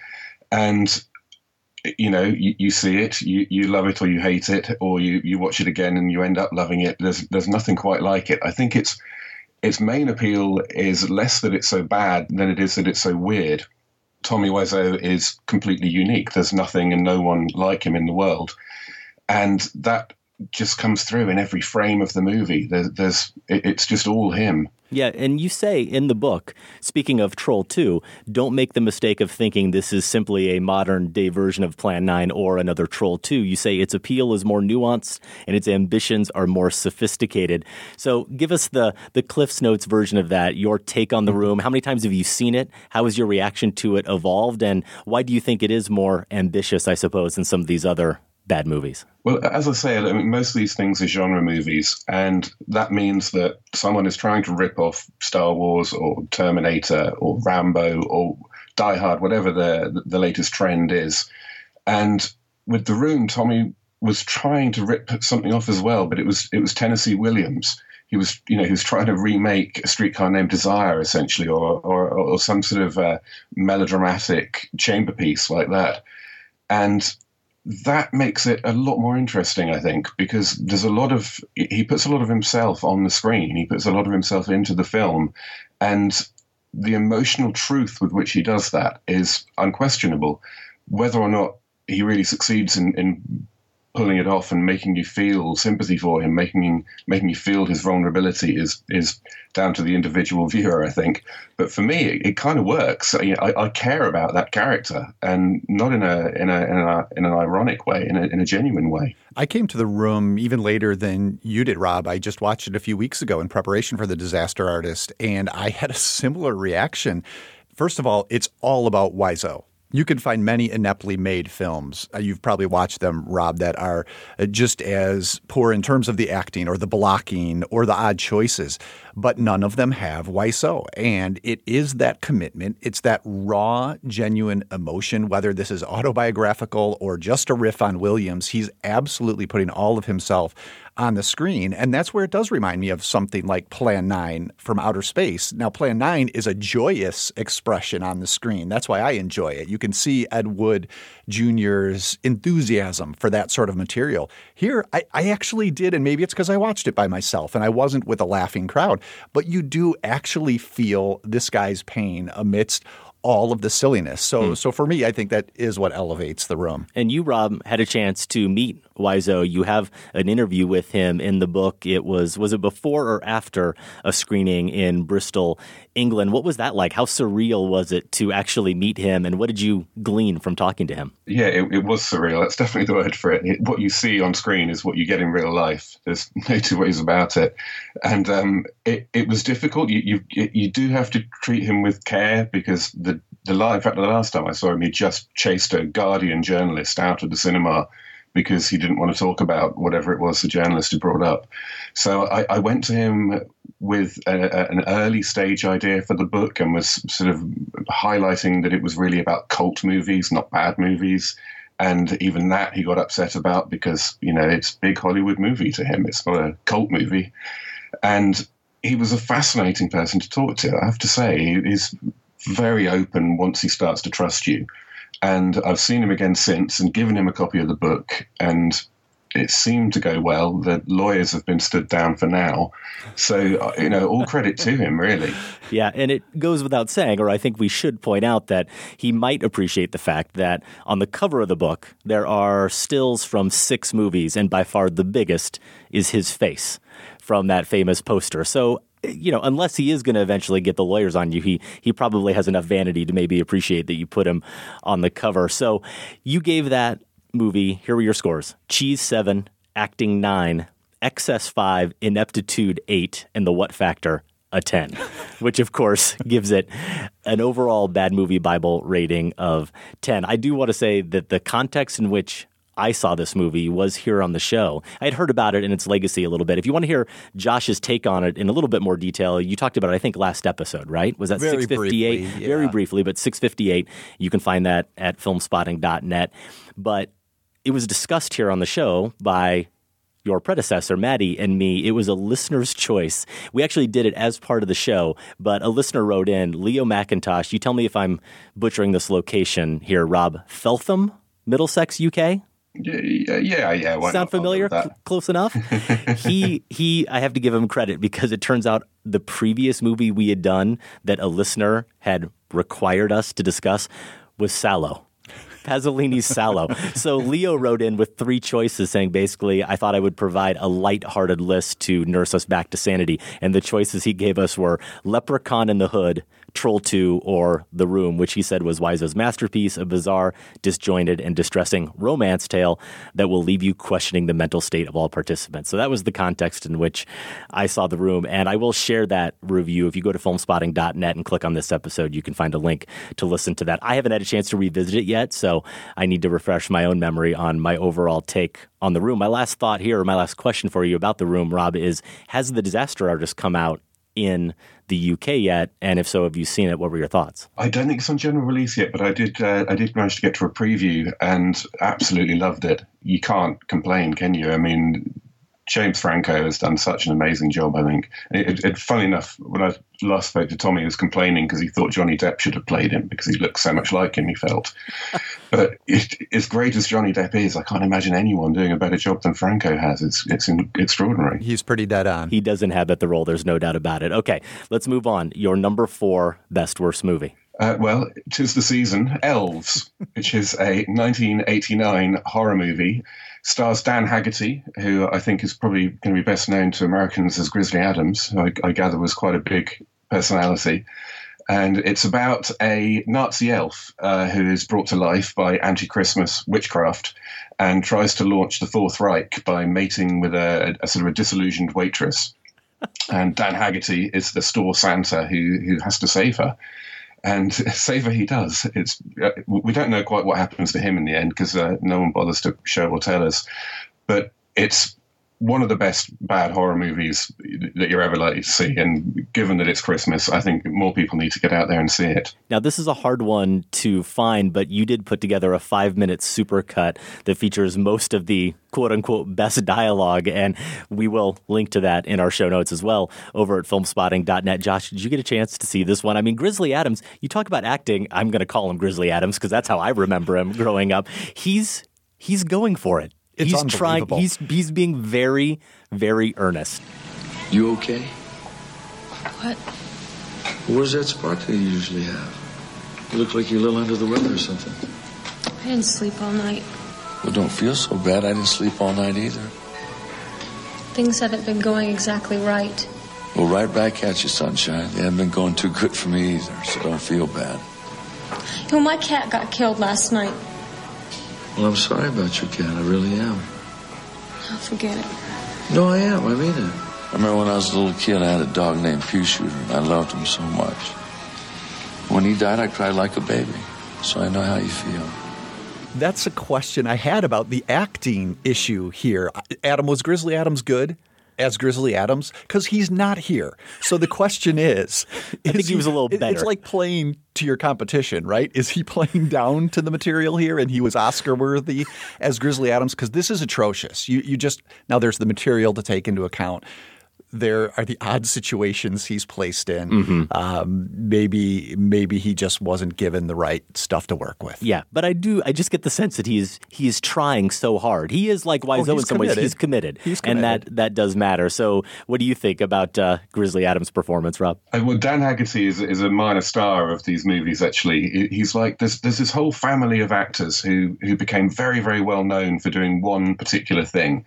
And, you know, you, you see it, you, you love it or you hate it, or you, you watch it again and you end up loving it. There's there's nothing quite like it. I think it's its main appeal is less that it's so bad than it is that it's so weird. Tommy Wiseau is completely unique. There's nothing and no one like him in the world. And that just comes through in every frame of the movie. There, there's, it, it's just all him. Yeah, and you say in the book, speaking of Troll two, don't make the mistake of thinking this is simply a modern-day version of Plan nine or another Troll two. You say its appeal is more nuanced and its ambitions are more sophisticated. So give us the, the Cliff's Notes version of that, your take on The Room. How many times have you seen it? How has your reaction to it evolved? And why do you think it is more ambitious, I suppose, than some of these other bad movies? Well, as I say, I mean, most of these things are genre movies, and that means that someone is trying to rip off Star Wars or Terminator or Rambo or Die Hard, whatever the the latest trend is. And with The Room, Tommy was trying to rip something off as well, but it was it was Tennessee Williams. He was, you know, he was trying to remake A Streetcar Named Desire, essentially, or or, or some sort of uh, melodramatic chamber piece like that, and that makes it a lot more interesting, I think, because there's a lot of he puts a lot of himself on the screen. He puts a lot of himself into the film, and the emotional truth with which he does that is unquestionable. Whether or not he really succeeds in, in pulling it off and making you feel sympathy for him, making making you feel his vulnerability, is is down to the individual viewer, I think. But for me, it, it kind of works. I, I care about that character, and not in a in a in, a, in an ironic way, in a, in a genuine way. I came to The Room even later than you did, Rob. I just watched it a few weeks ago in preparation for The Disaster Artist, and I had a similar reaction. First of all, it's all about Wiseau. You can find many ineptly made films. You've probably watched them, Rob, that are just as poor in terms of the acting or the blocking or the odd choices, but none of them have Wiseau. And it is that commitment. It's that raw, genuine emotion, whether this is autobiographical or just a riff on Williams. He's absolutely putting all of himself on the screen. And that's where it does remind me of something like Plan nine from outer space. Now, Plan nine is a joyous expression on the screen. That's why I enjoy it. You can see Ed Wood Junior's enthusiasm for that sort of material. Here, I, I actually did, and maybe it's because I watched it by myself and I wasn't with a laughing crowd, but you do actually feel this guy's pain amidst all of the silliness. So mm. so for me, I think that is what elevates The Room. And you, Rob, had a chance to meet Wiseau, you have an interview with him in the book. It was, was it before or after a screening in Bristol, England? What was that like? How surreal was it to actually meet him? And what did you glean from talking to him? Yeah, it, it was surreal. That's definitely the word for it. it. What you see on screen is what you get in real life. There's no two ways about it. And um, it, it was difficult. You, you you do have to treat him with care because the, the in fact, the last time I saw him, he just chased a Guardian journalist out of the cinema because he didn't want to talk about whatever it was the journalist had brought up. So I, I went to him with a, a, an early stage idea for the book and was sort of highlighting that it was really about cult movies, not bad movies. And even that he got upset about because, you know, it's big Hollywood movie to him. It's not a cult movie. And he was a fascinating person to talk to, I have to say. He's very open once he starts to trust you. And I've seen him again since and given him a copy of the book, and it seemed to go well. The lawyers have been stood down for now. So, you know, all credit to him, really. Yeah, and it goes without saying, or I think we should point out that he might appreciate the fact that on the cover of the book, there are stills from six movies, and by far the biggest is his face from that famous poster. So, you know, unless he is going to eventually get the lawyers on you, he he probably has enough vanity to maybe appreciate that you put him on the cover. So you gave that movie, here were your scores: Cheese seven, Acting nine, Excess five, Ineptitude eight, and The What Factor a ten, which of course gives it an overall Bad Movie Bible rating of ten. I do want to say that the context in which I saw this movie was here on the show. I had heard about it and its legacy a little bit. If you want to hear Josh's take on it in a little bit more detail, you talked about it, I think, last episode, right? Was that Very six fifty-eight? Briefly, yeah. Very briefly, but six fifty-eight. You can find that at filmspotting dot net. But it was discussed here on the show by your predecessor, Maddie, and me. It was a listener's choice. We actually did it as part of the show, but a listener wrote in, Leo McIntosh. You tell me if I'm butchering this location here, Rob. Feltham, Middlesex, U K? Yeah, yeah, yeah. Why Sound not? familiar? Cl- close enough? he, he. I have to give him credit because it turns out the previous movie we had done that a listener had required us to discuss was Sallow. Pasolini's Sallow. So Leo wrote in with three choices saying, basically, I thought I would provide a lighthearted list to nurse us back to sanity. And the choices he gave us were Leprechaun in the Hood, Troll two, or The Room, which he said was Wiseau's masterpiece, a bizarre, disjointed, and distressing romance tale that will leave you questioning the mental state of all participants. So that was the context in which I saw The Room, and I will share that review. If you go to filmspotting dot net and click on this episode, you can find a link to listen to that. I haven't had a chance to revisit it yet, so I need to refresh my own memory on my overall take on The Room. My last thought here, or my last question for you about The Room, Rob, is, has The Disaster Artist come out in the U K yet, and if so, have you seen it? What were your thoughts? I don't think it's on general release yet, but I did uh, I did manage to get to a preview and absolutely loved it. You can't complain, can you? I mean, James Franco has done such an amazing job, I think. It, it, funny enough, when I last spoke to Tommy, he was complaining because he thought Johnny Depp should have played him because he looked so much like him, he felt. But it, as great as Johnny Depp is, I can't imagine anyone doing a better job than Franco has. It's it's in, extraordinary. He's pretty dead on. He does inhabit the role, there's no doubt about it. Okay, let's move on. Your number four best worst movie. Uh, well, 'Tis the Season, Elves, which is a nineteen eighty-nine horror movie. Stars Dan Haggerty, who I think is probably going to be best known to Americans as Grizzly Adams, who I, I gather was quite a big personality. And it's about a Nazi elf uh, who is brought to life by anti-Christmas witchcraft and tries to launch the Fourth Reich by mating with a, a sort of a disillusioned waitress. And Dan Haggerty is the store Santa who, who has to save her. And save her he does. It's uh, we don't know quite what happens to him in the end because uh, no one bothers to show or tell us. But it's one of the best bad horror movies that you're ever likely to see. And given that it's Christmas, I think more people need to get out there and see it. Now, this is a hard one to find, but you did put together a five-minute supercut that features most of the quote-unquote best dialogue, and we will link to that in our show notes as well over at filmspotting dot net. Josh, did you get a chance to see this one? I mean, Grizzly Adams, you talk about acting, I'm going to call him Grizzly Adams because that's how I remember him growing up. He's he's going for it. It's he's trying. He's, he's being very, very earnest. You okay? What? Where's that spark that you usually have? You look like you're a little under the weather or something. I didn't sleep all night. Well, don't feel so bad. I didn't sleep all night either. Things haven't been going exactly right. Well, right back at you, sunshine. They haven't been going too good for me either, so don't feel bad. You know, my cat got killed last night. Well, I'm sorry about your cat. I really am. I'll forget it. No, I am. I mean it. I remember when I was a little kid, I had a dog named Pew Shooter, and I loved him so much. When he died, I cried like a baby, so I know how you feel. That's a question I had about the acting issue here. Adam, was Grizzly Adams good as Grizzly Adams? Because he's not here. So the question is... I is think he was a little better. It's like playing to your competition, right? Is he playing down to the material here and he was Oscar-worthy as Grizzly Adams? Because this is atrocious. You, you just Now there's the material to take into account. There are the odd situations he's placed in. Mm-hmm. Um, maybe maybe he just wasn't given the right stuff to work with. Yeah, but I do. I just get the sense that he is, he is trying so hard. He is like Wiseau oh, in some committed. ways. He's committed. He's committed. And that, that does matter. So what do you think about uh, Grizzly Adams' performance, Rob? Well, Dan Haggerty is, is a minor star of these movies, actually. He's like, there's, there's this whole family of actors who who became very, very well known for doing one particular thing.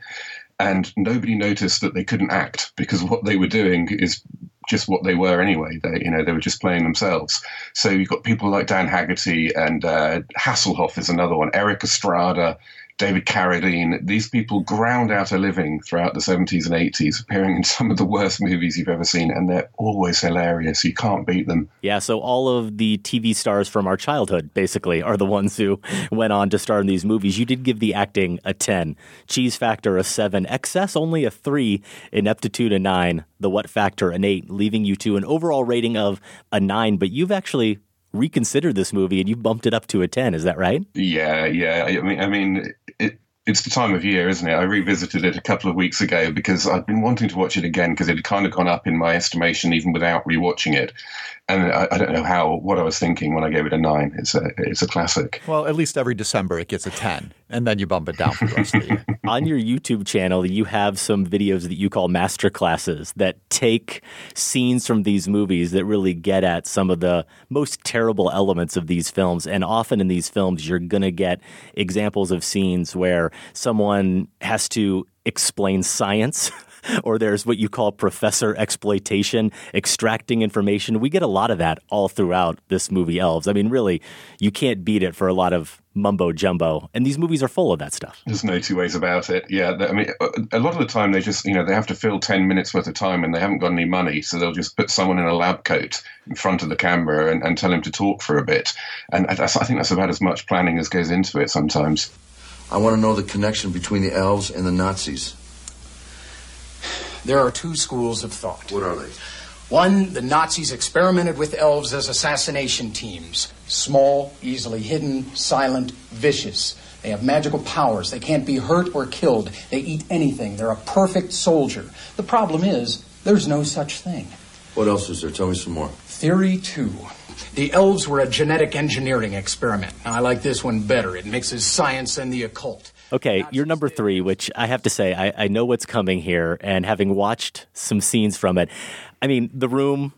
And nobody noticed that they couldn't act because what they were doing is just what they were anyway. They, you know, they were just playing themselves. So you've got people like Dan Haggerty and uh, Hasselhoff is another one. Eric Estrada, David Carradine. These people ground out a living throughout the seventies and eighties, appearing in some of the worst movies you've ever seen, and they're always hilarious. You can't beat them. Yeah, so all of the T V stars from our childhood, basically, are the ones who went on to star in these movies. You did give the acting a ten. Cheese factor, a seven. Excess, only a three. Ineptitude, a nine. The what factor, an eight, leaving you to an overall rating of a nine. But you've actually reconsidered this movie, and you bumped it up to a ten. Is that right? Yeah, yeah. I mean, I mean... It, it's the time of year, isn't it? I revisited it a couple of weeks ago because I'd been wanting to watch it again because it had kind of gone up in my estimation even without rewatching it. And I, I don't know how what I was thinking when I gave it a nine. It's a it's a classic. Well, at least every December it gets a ten, and then you bump it down for the rest of the year. On your YouTube channel, you have some videos that you call masterclasses that take scenes from these movies that really get at some of the most terrible elements of these films. And often in these films, you're going to get examples of scenes where someone has to explain science. Or there's what you call professor exploitation, extracting information. We get a lot of that all throughout this movie, Elves. I mean, really, you can't beat it for a lot of mumbo jumbo. And these movies are full of that stuff. There's no two ways about it. Yeah. I mean, a lot of the time they just, you know, they have to fill ten minutes worth of time and they haven't got any money. So they'll just put someone in a lab coat in front of the camera and, and tell him to talk for a bit. And that's, I think that's about as much planning as goes into it sometimes. I want to know the connection between the elves and the Nazis. There are two schools of thought. What are they? One, the Nazis experimented with elves as assassination teams. Small, easily hidden, silent, vicious. They have magical powers. They can't be hurt or killed. They eat anything. They're a perfect soldier. The problem is, there's no such thing. What else is there? Tell me some more. Theory two. The elves were a genetic engineering experiment. Now, I like this one better. It mixes science and the occult. Okay, you're number three, which I have to say, I, I know what's coming here. And having watched some scenes from it, I mean, The Room,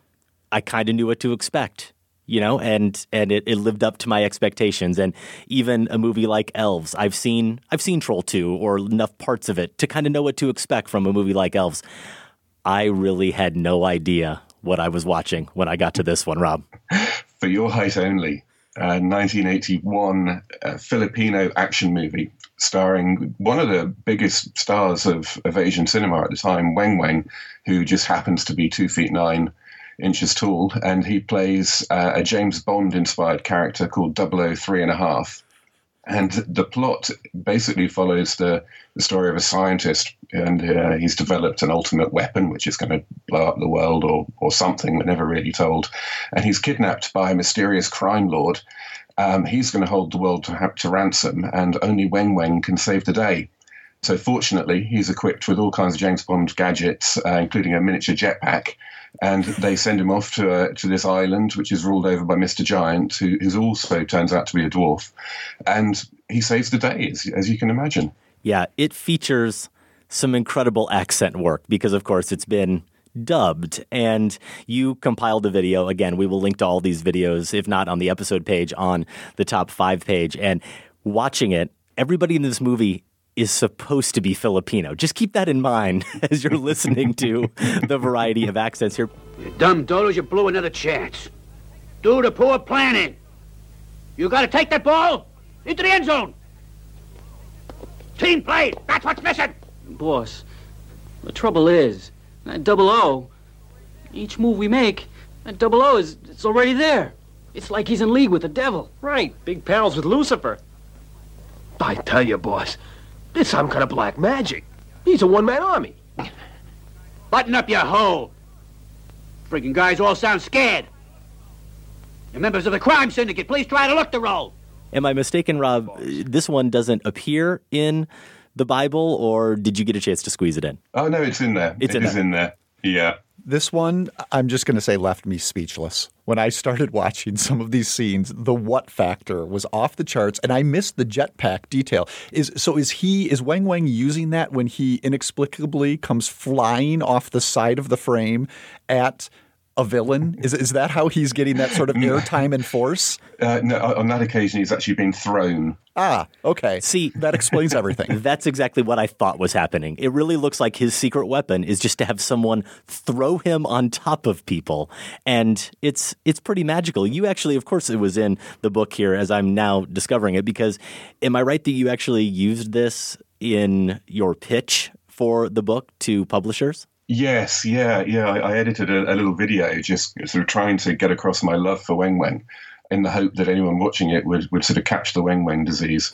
I kind of knew what to expect, you know, and and it, it lived up to my expectations. And even a movie like Elves, I've seen I've seen Troll two or enough parts of it to kind of know what to expect from a movie like Elves. I really had no idea what I was watching when I got to this one, Rob. For your height only. Uh, nineteen eighty-one uh, Filipino action movie starring one of the biggest stars of, of Asian cinema at the time, Weng Weng, who just happens to be two feet nine inches tall. And he plays uh, a James Bond inspired character called double oh three and a half. And the plot basically follows the, the story of a scientist, and uh, he's developed an ultimate weapon, which is going to blow up the world or or something. We're never really told. And he's kidnapped by a mysterious crime lord. Um, he's going to hold the world to, to ransom, and only Weng Weng can save the day. So fortunately, he's equipped with all kinds of James Bond gadgets, uh, including a miniature jetpack. And they send him off to uh, to this island, which is ruled over by Mister Giant, who is also turns out to be a dwarf. And he saves the day, as, as you can imagine. Yeah, it features some incredible accent work because, of course, it's been dubbed. And you compiled a video. Again, we will link to all these videos, if not on the episode page, on the top five page. And watching it, everybody in this movie is supposed to be Filipino. Just keep that in mind as you're listening to the variety of accents here. You dumb dodos, you blew another chance. Due to poor planning, you got to take that ball into the end zone. Team play, that's what's missing. Boss, the trouble is, that double O, each move we make, that double O is it's already there. It's like he's in league with the devil. Right, big pals with Lucifer. I tell you, boss, it's some kind of black magic. He's a one-man army. Button up your hole. Freaking guys all sound scared. The members of the crime syndicate, please try to look the role. Am I mistaken, Rob? This one doesn't appear in the Bible, or did you get a chance to squeeze it in? Oh, no, it's in there. It's it in is there. in there. Yeah. This one, I'm just going to say, left me speechless. When I started watching some of these scenes, the what factor was off the charts, and I missed the jetpack detail. Is so is he is Weng Weng using that when he inexplicably comes flying off the side of the frame at a villain? Is is that how he's getting that sort of airtime and force? Uh, no, on that occasion, he's actually been thrown. Ah, okay. See, that explains everything. That's exactly what I thought was happening. It really looks like his secret weapon is just to have someone throw him on top of people. And it's it's pretty magical. You actually, of course, it was in the book here as I'm now discovering it, because am I right that you actually used this in your pitch for the book to publishers? Yes, yeah, yeah. I, I edited a, a little video just sort of trying to get across my love for Weng Weng, in the hope that anyone watching it would, would sort of catch the Weng Weng disease.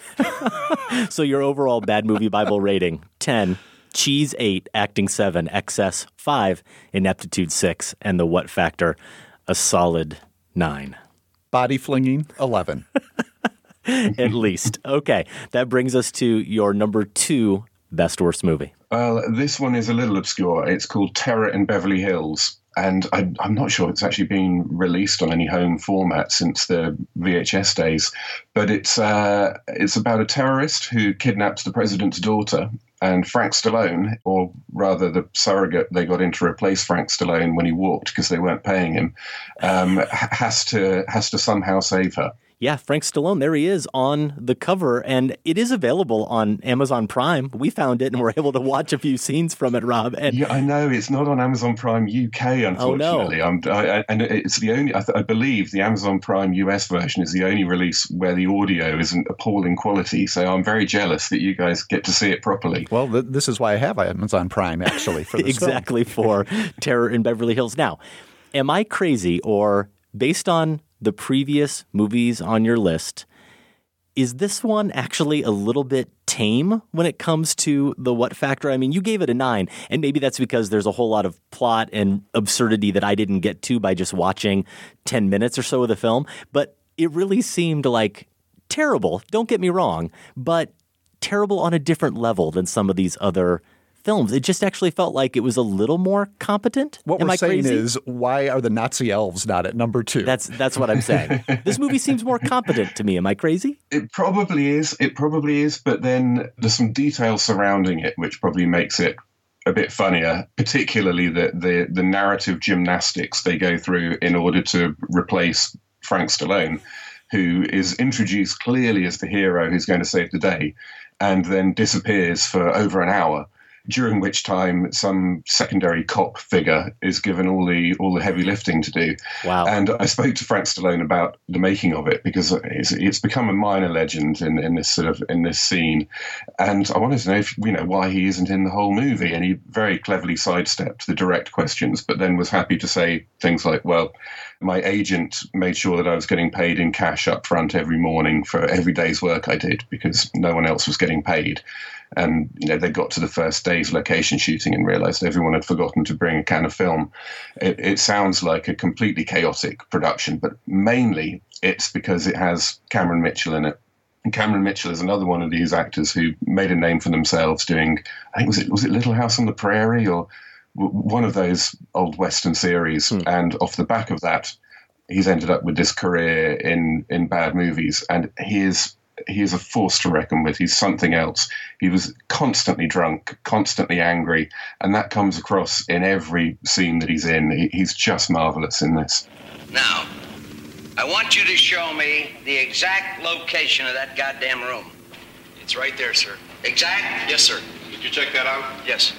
So your overall Bad Movie Bible rating, ten, cheese eight, acting seven, excess five, ineptitude six, and the what factor, a solid nine. Body flinging, eleven. At least. Okay, that brings us to your number two best worst movie. Well, this one is a little obscure. It's called Terror in Beverly Hills. And I, I'm not sure it's actually been released on any home format since the V H S days, but it's uh, it's about a terrorist who kidnaps the president's daughter, and Frank Stallone, or rather the surrogate they got in to replace Frank Stallone when he walked because they weren't paying him, um, has to has to somehow save her. Yeah, Frank Stallone, there he is on the cover, and it is available on Amazon Prime. We found it and were able to watch a few scenes from it, Rob. And yeah, I know. It's not on Amazon Prime U K, unfortunately. Oh, no. I'm, I, and it's the only, I, th- I believe the Amazon Prime U S version is the only release where the audio isn't appalling quality, so I'm very jealous that you guys get to see it properly. Well, th- this is why I have Amazon Prime, actually, for this exactly for Terror in Beverly Hills. Now, am I crazy, or based on the previous movies on your list, is this one actually a little bit tame when it comes to the what factor? I mean, you gave it a nine, and maybe that's because there's a whole lot of plot and absurdity that I didn't get to by just watching ten minutes or so of the film, but it really seemed like terrible, don't get me wrong, but terrible on a different level than some of these other films. It just actually felt like it was a little more competent. What Am we're I saying crazy? Is, why are the Nazi elves not at number two? That's that's what I'm saying. This movie seems more competent to me. Am I crazy? It probably is. It probably is. But then there's some detail surrounding it, which probably makes it a bit funnier, particularly the the, the narrative gymnastics they go through in order to replace Frank Stallone, who is introduced clearly as the hero who's going to save the day and then disappears for over an hour, during which time some secondary cop figure is given all the all the heavy lifting to do. Wow. And I spoke to Frank Stallone about the making of it, because it's, it's become a minor legend in, in this sort of in this scene. And I wanted to know if, you know, why he isn't in the whole movie. And he very cleverly sidestepped the direct questions, but then was happy to say things like, well, my agent made sure that I was getting paid in cash up front every morning for every day's work I did, because no one else was getting paid. And, you know, they got to the first day's location shooting and realized everyone had forgotten to bring a can of film. It, it sounds like a completely chaotic production, but mainly it's because it has Cameron Mitchell in it. And Cameron Mitchell is another one of these actors who made a name for themselves doing, I think, was it was it Little House on the Prairie or one of those old Western series. Mm. And off the back of that, he's ended up with this career in, in bad movies. And he is... He is a force to reckon with. He's something else. He was constantly drunk, constantly angry, and that comes across in every scene that he's in. He's just marvelous in this. Now, I want you to show me the exact location of that goddamn room. It's right there, sir. Exact? Yes, sir. Did you check that out? Yes.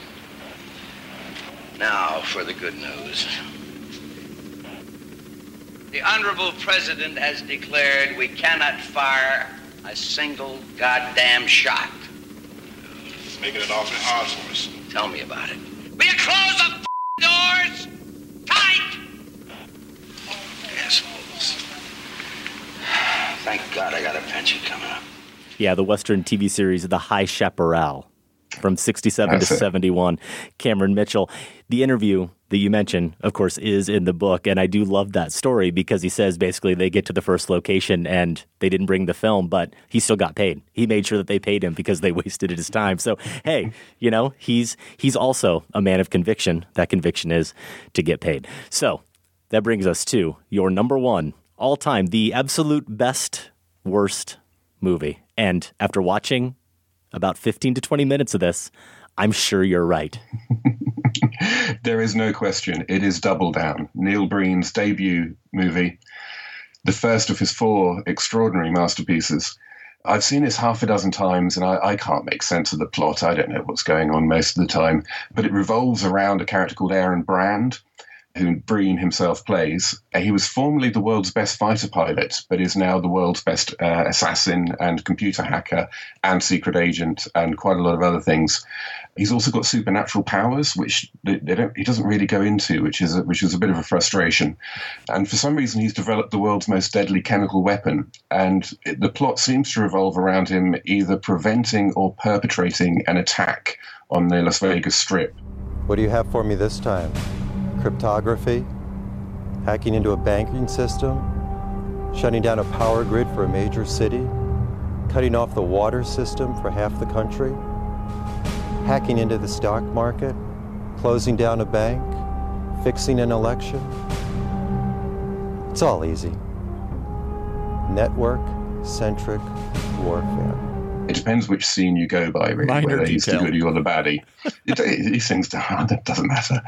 Now for the good news. The Honorable President has declared we cannot fire a single goddamn shot. It's making it awfully hard for us. Tell me about it. Will you close the f***ing doors? Tight! Assholes. Thank God I got a pension coming up. Yeah, the Western T V series The High Chaparral from sixty-seven That's to it. seventy-one. Cameron Mitchell. The interview that you mentioned, of course, is in the book. And I do love that story because he says basically they get to the first location and they didn't bring the film, but he still got paid. He made sure that they paid him because they wasted his time. So, hey, you know, he's he's also a man of conviction. That conviction is to get paid. So that brings us to your number one all time, the absolute best, worst movie. And after watching about fifteen to twenty minutes of this, I'm sure you're right. There is no question. It is Double Down, Neil Breen's debut movie, the first of his four extraordinary masterpieces. I've seen this half a dozen times, and I, I can't make sense of the plot. I don't know what's going on most of the time. But it revolves around a character called Aaron Brand, who Breen himself plays. He was formerly the world's best fighter pilot, but is now the world's best uh, assassin and computer hacker and secret agent and quite a lot of other things. He's also got supernatural powers, which they, they don't, he doesn't really go into, which is, a, which is a bit of a frustration. And for some reason, he's developed the world's most deadly chemical weapon. And it, the plot seems to revolve around him either preventing or perpetrating an attack on the Las Vegas Strip. What do you have for me this time? Cryptography, hacking into a banking system, shutting down a power grid for a major city, cutting off the water system for half the country, hacking into the stock market, closing down a bank, fixing an election. It's all easy. Network-centric warfare. It depends which scene you go by, really, Minor whether he's the goodie or the baddie. It, it, these things don't, it doesn't matter.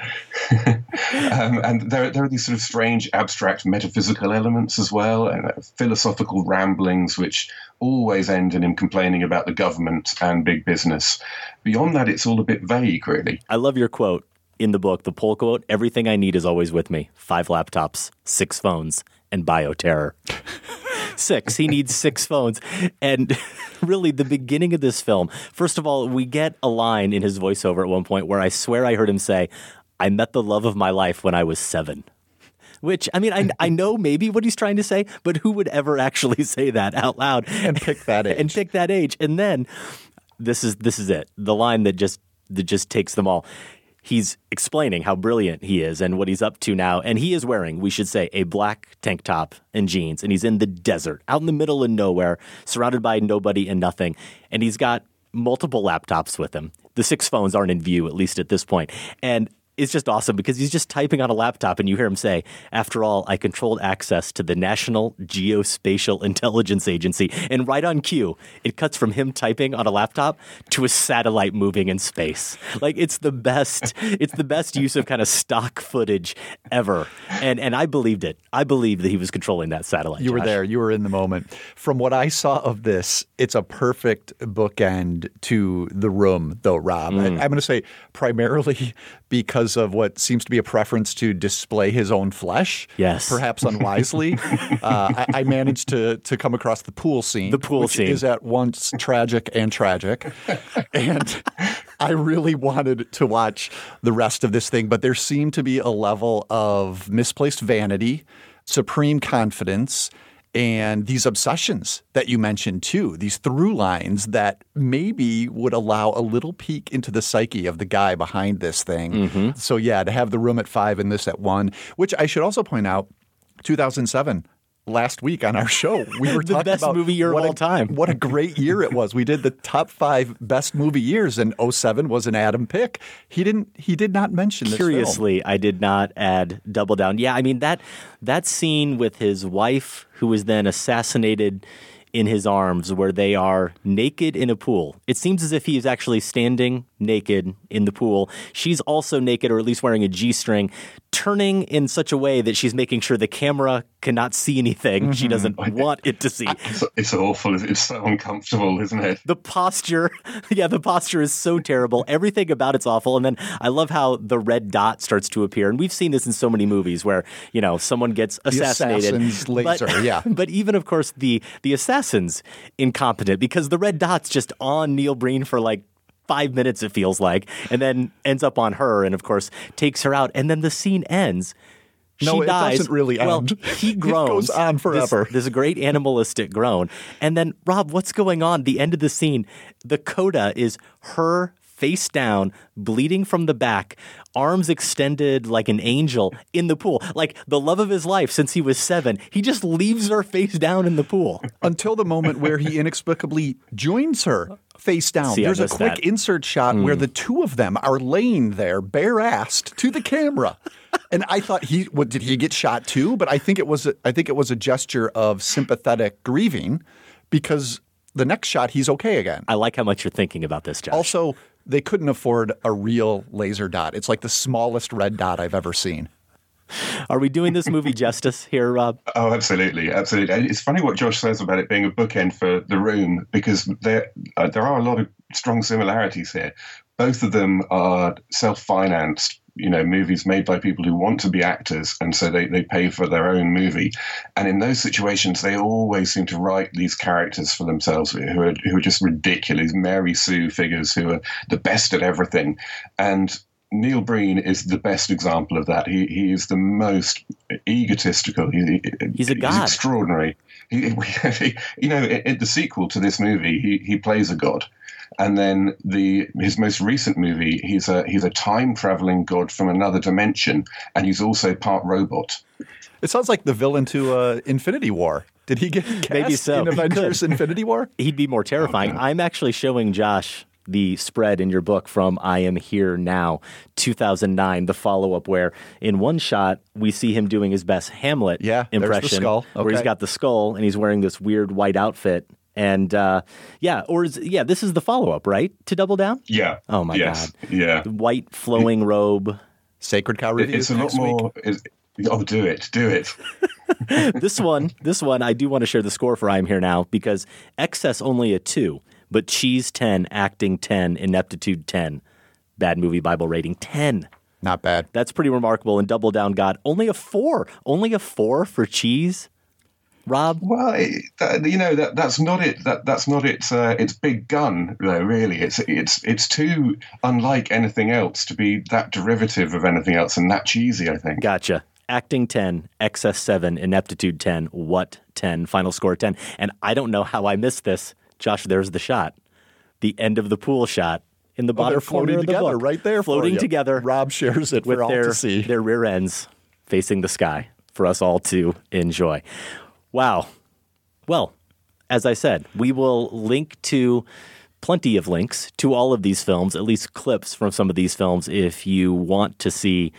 um, and there, there are these sort of strange, abstract, metaphysical elements as well, and uh, philosophical ramblings, which always end in him complaining about the government and big business. Beyond that, it's all a bit vague, really. I love your quote in the book, the poll quote, "Everything I need is always with me. Five laptops, six phones, and bioterror." Six. He needs six phones. And really, the beginning of this film, first of all, we get a line in his voiceover at one point where I swear I heard him say, "I met the love of my life when I was seven." Which, I mean, I, I know maybe what he's trying to say, but who would ever actually say that out loud? And pick that age. And pick that age. And then this is this is it. The line that just that just takes them all. He's explaining how brilliant he is and what he's up to now. And he is wearing, we should say, a black tank top and jeans. And he's in the desert, out in the middle of nowhere, surrounded by nobody and nothing. And he's got multiple laptops with him. The six phones aren't in view, at least at this point. And it's just awesome because he's just typing on a laptop and you hear him say, "After all, I controlled access to the National Geospatial Intelligence Agency." And right on cue, it cuts from him typing on a laptop to a satellite moving in space. Like, it's the best, it's the best use of kind of stock footage ever. And and I believed it. I believed that he was controlling that satellite. You Josh. were there. You were in the moment. From what I saw of this, it's a perfect bookend to The Room, though, Rob. Mm. I, I'm going to say primarily because of what seems to be a preference to display his own flesh, yes, perhaps unwisely. uh, I, I managed to to come across the pool scene, the pool which scene. is at once tragic and tragic. And I really wanted to watch the rest of this thing, but there seemed to be a level of misplaced vanity, supreme confidence, and these obsessions that you mentioned too, these through lines that maybe would allow a little peek into the psyche of the guy behind this thing. Mm-hmm. So yeah, to have The Room at five and this at one, which I should also point out, two thousand seven, last week on our show, we were the talking best about movie year of all time. What a great year it was. We did the top five best movie years, and oh seven was an Adam pick. He didn't. He did not mention this. Curiously, I did not add Double Down. Yeah, I mean, that that scene with his wife, who was then assassinated in his arms, where they are naked in a pool. It seems as if he is actually standing naked in the pool. She's also naked, or at least wearing a G-string, turning in such a way that she's making sure the camera cannot see anything mm-hmm. she doesn't want it to see. It's, it's awful. It's so uncomfortable, isn't it? The posture. Yeah, the posture is so terrible. Everything about it's awful. And then I love how the red dot starts to appear. And we've seen this in so many movies where, you know, someone gets assassinated. The assassin's laser, but, yeah. But even, of course, the, the assassin's incompetent because the red dot's just on Neil Breen for like five minutes, it feels like, and then ends up on her and, of course, takes her out. And then the scene ends. She no, it dies. Doesn't really well, end. He groans. It goes on forever. This, this great animalistic groan. And then, Rob, what's going on? The end of the scene, the coda is her face down, bleeding from the back, arms extended like an angel in the pool. Like the love of his life since he was seven. He just leaves her face down in the pool. Until the moment where he inexplicably joins her. Face down. See, there's a quick that. insert shot mm. where the two of them are laying there bare-assed to the camera. And I thought he what, did he get shot too? But I think it was a, I think it was a gesture of sympathetic grieving because the next shot he's okay again. I like how much you're thinking about this, Josh. Also, they couldn't afford a real laser dot. It's like the smallest red dot I've ever seen. Are we doing this movie justice here, Rob? Oh, absolutely, absolutely. It's funny what Josh says about it being a bookend for The Room because there uh, there are a lot of strong similarities here. Both of them are self-financed, you know, movies made by people who want to be actors, and so they, they pay for their own movie. And in those situations, they always seem to write these characters for themselves who are who are just ridiculous, Mary Sue figures who are the best at everything, and Neil Breen is the best example of that. He he is the most egotistical. He, he's a god. He's extraordinary. He, he, you know, in the sequel to this movie, he, he plays a god. And then the his most recent movie, he's a he's a time-traveling god from another dimension, and he's also part robot. It sounds like the villain to uh, Infinity War. Did he get cast Maybe so. in Avengers Infinity War? He'd be more terrifying. Oh, no. I'm actually showing Josh the spread in your book from I Am Here Now, two thousand nine, the follow-up where in one shot we see him doing his best Hamlet yeah, impression there's the skull. Okay. Where he's got the skull and he's wearing this weird white outfit. And uh, yeah, or is, yeah, this is the follow-up, right, to Double Down? Yeah. Oh, my yes. God. Yeah. The white flowing it, robe. Sacred Cow Review. It's a lot more... Oh, do it. Do it. this one, this one, I do want to share the score for I Am Here Now because excess only a two. But cheese ten, acting ten, ineptitude ten, Bad Movie Bible rating ten. Not bad. That's pretty remarkable. And Double Down got only a four. Only a four for cheese, Rob? Well, it, that, you know that that's not it. That that's not its uh, its big gun though. Really, it's it's it's too unlike anything else to be that derivative of anything else and that cheesy. I think. Gotcha. Acting ten, excess seven, ineptitude ten, what ten, final score ten. And I don't know how I missed this. Josh, there's the shot, the end of the pool shot in the bottom oh, they're floating corner of the together, book, right there, floating for you. together. Rob shares it with for all their, to see. Their rear ends facing the sky for us all to enjoy. Wow. Well, as I said, we will link to plenty of links to all of these films, at least clips from some of these films, if you want to see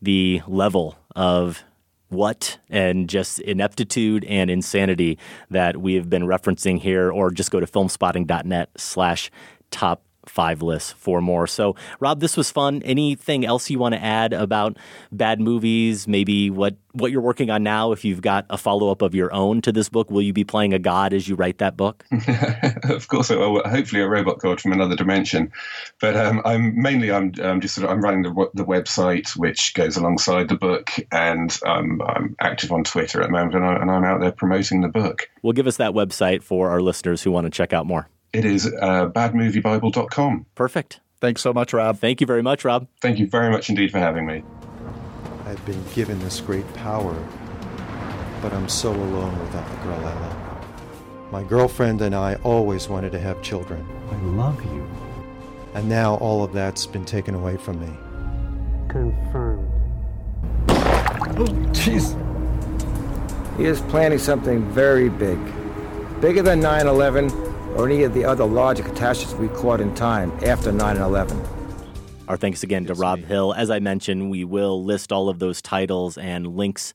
the level of what and just ineptitude and insanity that we have been referencing here, or just go to filmspotting.net slash top five lists for more. So, Rob, this was fun. Anything else you want to add about bad movies, maybe what, what you're working on now? If you've got a follow-up of your own to this book, will you be playing a god as you write that book? Of course, well, hopefully a robot god from another dimension. But um, I'm mainly I'm, I'm just sort of I'm running the, the website, which goes alongside the book, and um, I'm active on Twitter at the moment, and, I, and I'm out there promoting the book. Well, give us that website for our listeners who want to check out more. It is uh, bad movie bible dot com. Perfect. Thanks so much, Rob. Thank you very much, Rob. Thank you very much indeed for having me. I've been given this great power, but I'm so alone without the girl I love. My girlfriend and I always wanted to have children. I love you. And now all of that's been taken away from me. Confirmed. Oh, jeez. He is planning something very big. Bigger than nine eleven. Or any of the other larger catastrophes we caught in time after nine eleven. Our thanks again to Rob Hill. As I mentioned, we will list all of those titles and links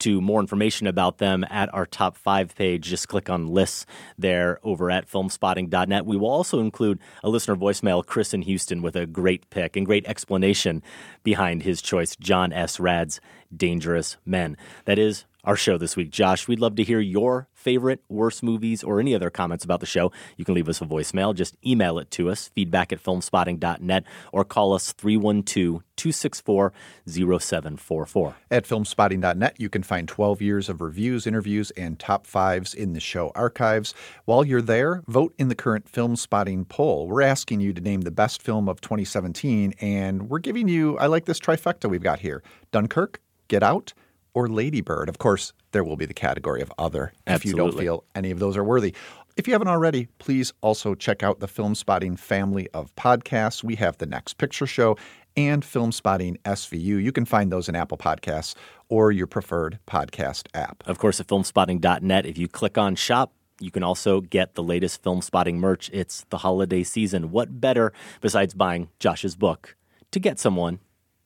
to more information about them at our top five page. Just click on lists there over at filmspotting dot net. We will also include a listener voicemail, Chris in Houston, with a great pick and great explanation behind his choice, John S. Rad's Dangerous Men. That is our show this week. Josh, we'd love to hear your favorite worst movies or any other comments about the show. You can leave us a voicemail. Just email it to us, feedback at filmspotting dot net, or call us three one two, two six four, zero seven four four. At filmspotting dot net, you can find twelve years of reviews, interviews, and top fives in the show archives. While you're there, vote in the current Film Spotting poll. We're asking you to name the best film of twenty seventeen, and we're giving you, I like this trifecta we've got here, Dunkirk, Get Out, or Lady Bird. Of course, there will be the category of other if Absolutely. you don't feel any of those are worthy. If you haven't already, please also check out the Film Spotting family of podcasts. We have The Next Picture Show and Film Spotting S V U. You can find those in Apple Podcasts or your preferred podcast app. Of course, at filmspotting dot net, if you click on Shop, you can also get the latest Film Spotting merch. It's the holiday season. What better, besides buying Josh's book, to get someone,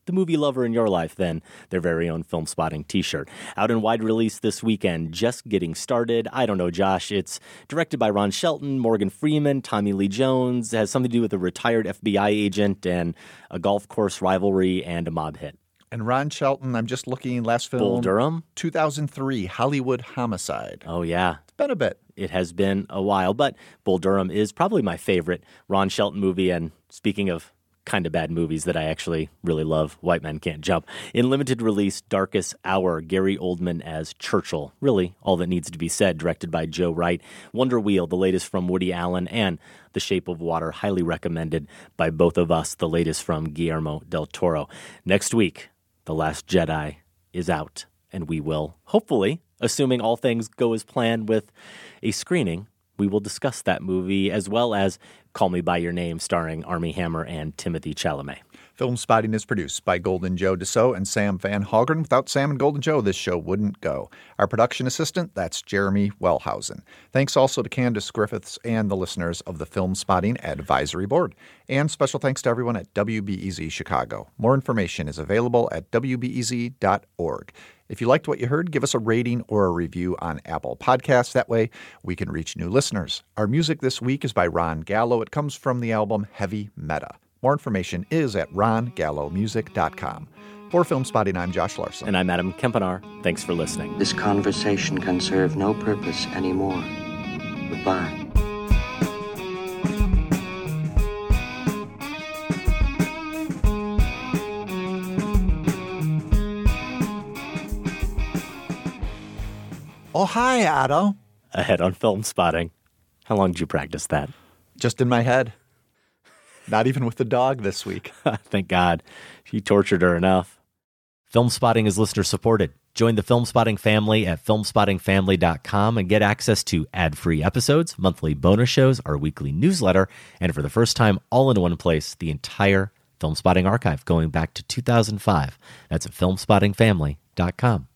the movie lover in your life, than their very own Film Spotting t-shirt. Out in wide release this weekend, just getting started. I don't know, Josh. It's directed by Ron Shelton, Morgan Freeman, Tommy Lee Jones. It has something to do with a retired F B I agent and a golf course rivalry and a mob hit. And Ron Shelton, I'm just looking, last film. Bull Durham? two thousand three, Hollywood Homicide. Oh, yeah. It's been a bit. It has been a while, but Bull Durham is probably my favorite Ron Shelton movie. And speaking of kind of bad movies that I actually really love, White Men Can't Jump. In limited release, Darkest Hour, Gary Oldman as Churchill. Really, all that needs to be said, directed by Joe Wright. Wonder Wheel, the latest from Woody Allen, and The Shape of Water, highly recommended by both of us, the latest from Guillermo del Toro. Next week, The Last Jedi is out, and we will, hopefully, assuming all things go as planned with a screening, we will discuss that movie, as well as Call Me by Your Name, starring Armie Hammer and Timothy Chalamet. Film Spotting is produced by Golden Joe Dassault and Sam Van Halgren. Without Sam and Golden Joe, this show wouldn't go. Our production assistant, that's Jeremy Wellhausen. Thanks also to Candace Griffiths and the listeners of the Film Spotting Advisory Board. And special thanks to everyone at W B E Z Chicago. More information is available at W B E Z dot org. If you liked what you heard, give us a rating or a review on Apple Podcasts. That way, we can reach new listeners. Our music this week is by Ron Gallo. It comes from the album Heavy Meta. More information is at ron gallo music dot com. For Film Spotting, I'm Josh Larson. And I'm Adam Kempinar. Thanks for listening. This conversation can serve no purpose anymore. Goodbye. Oh, hi, Otto. Ahead on Film Spotting. How long did you practice that? Just in my head. Not even with the dog this week. Thank God. He tortured her enough. Film Spotting is listener supported. Join the Film Spotting family at film spotting family dot com and get access to ad-free episodes, monthly bonus shows, our weekly newsletter, and for the first time, all in one place, the entire Film Spotting archive going back to two thousand five. That's at film spotting family dot com.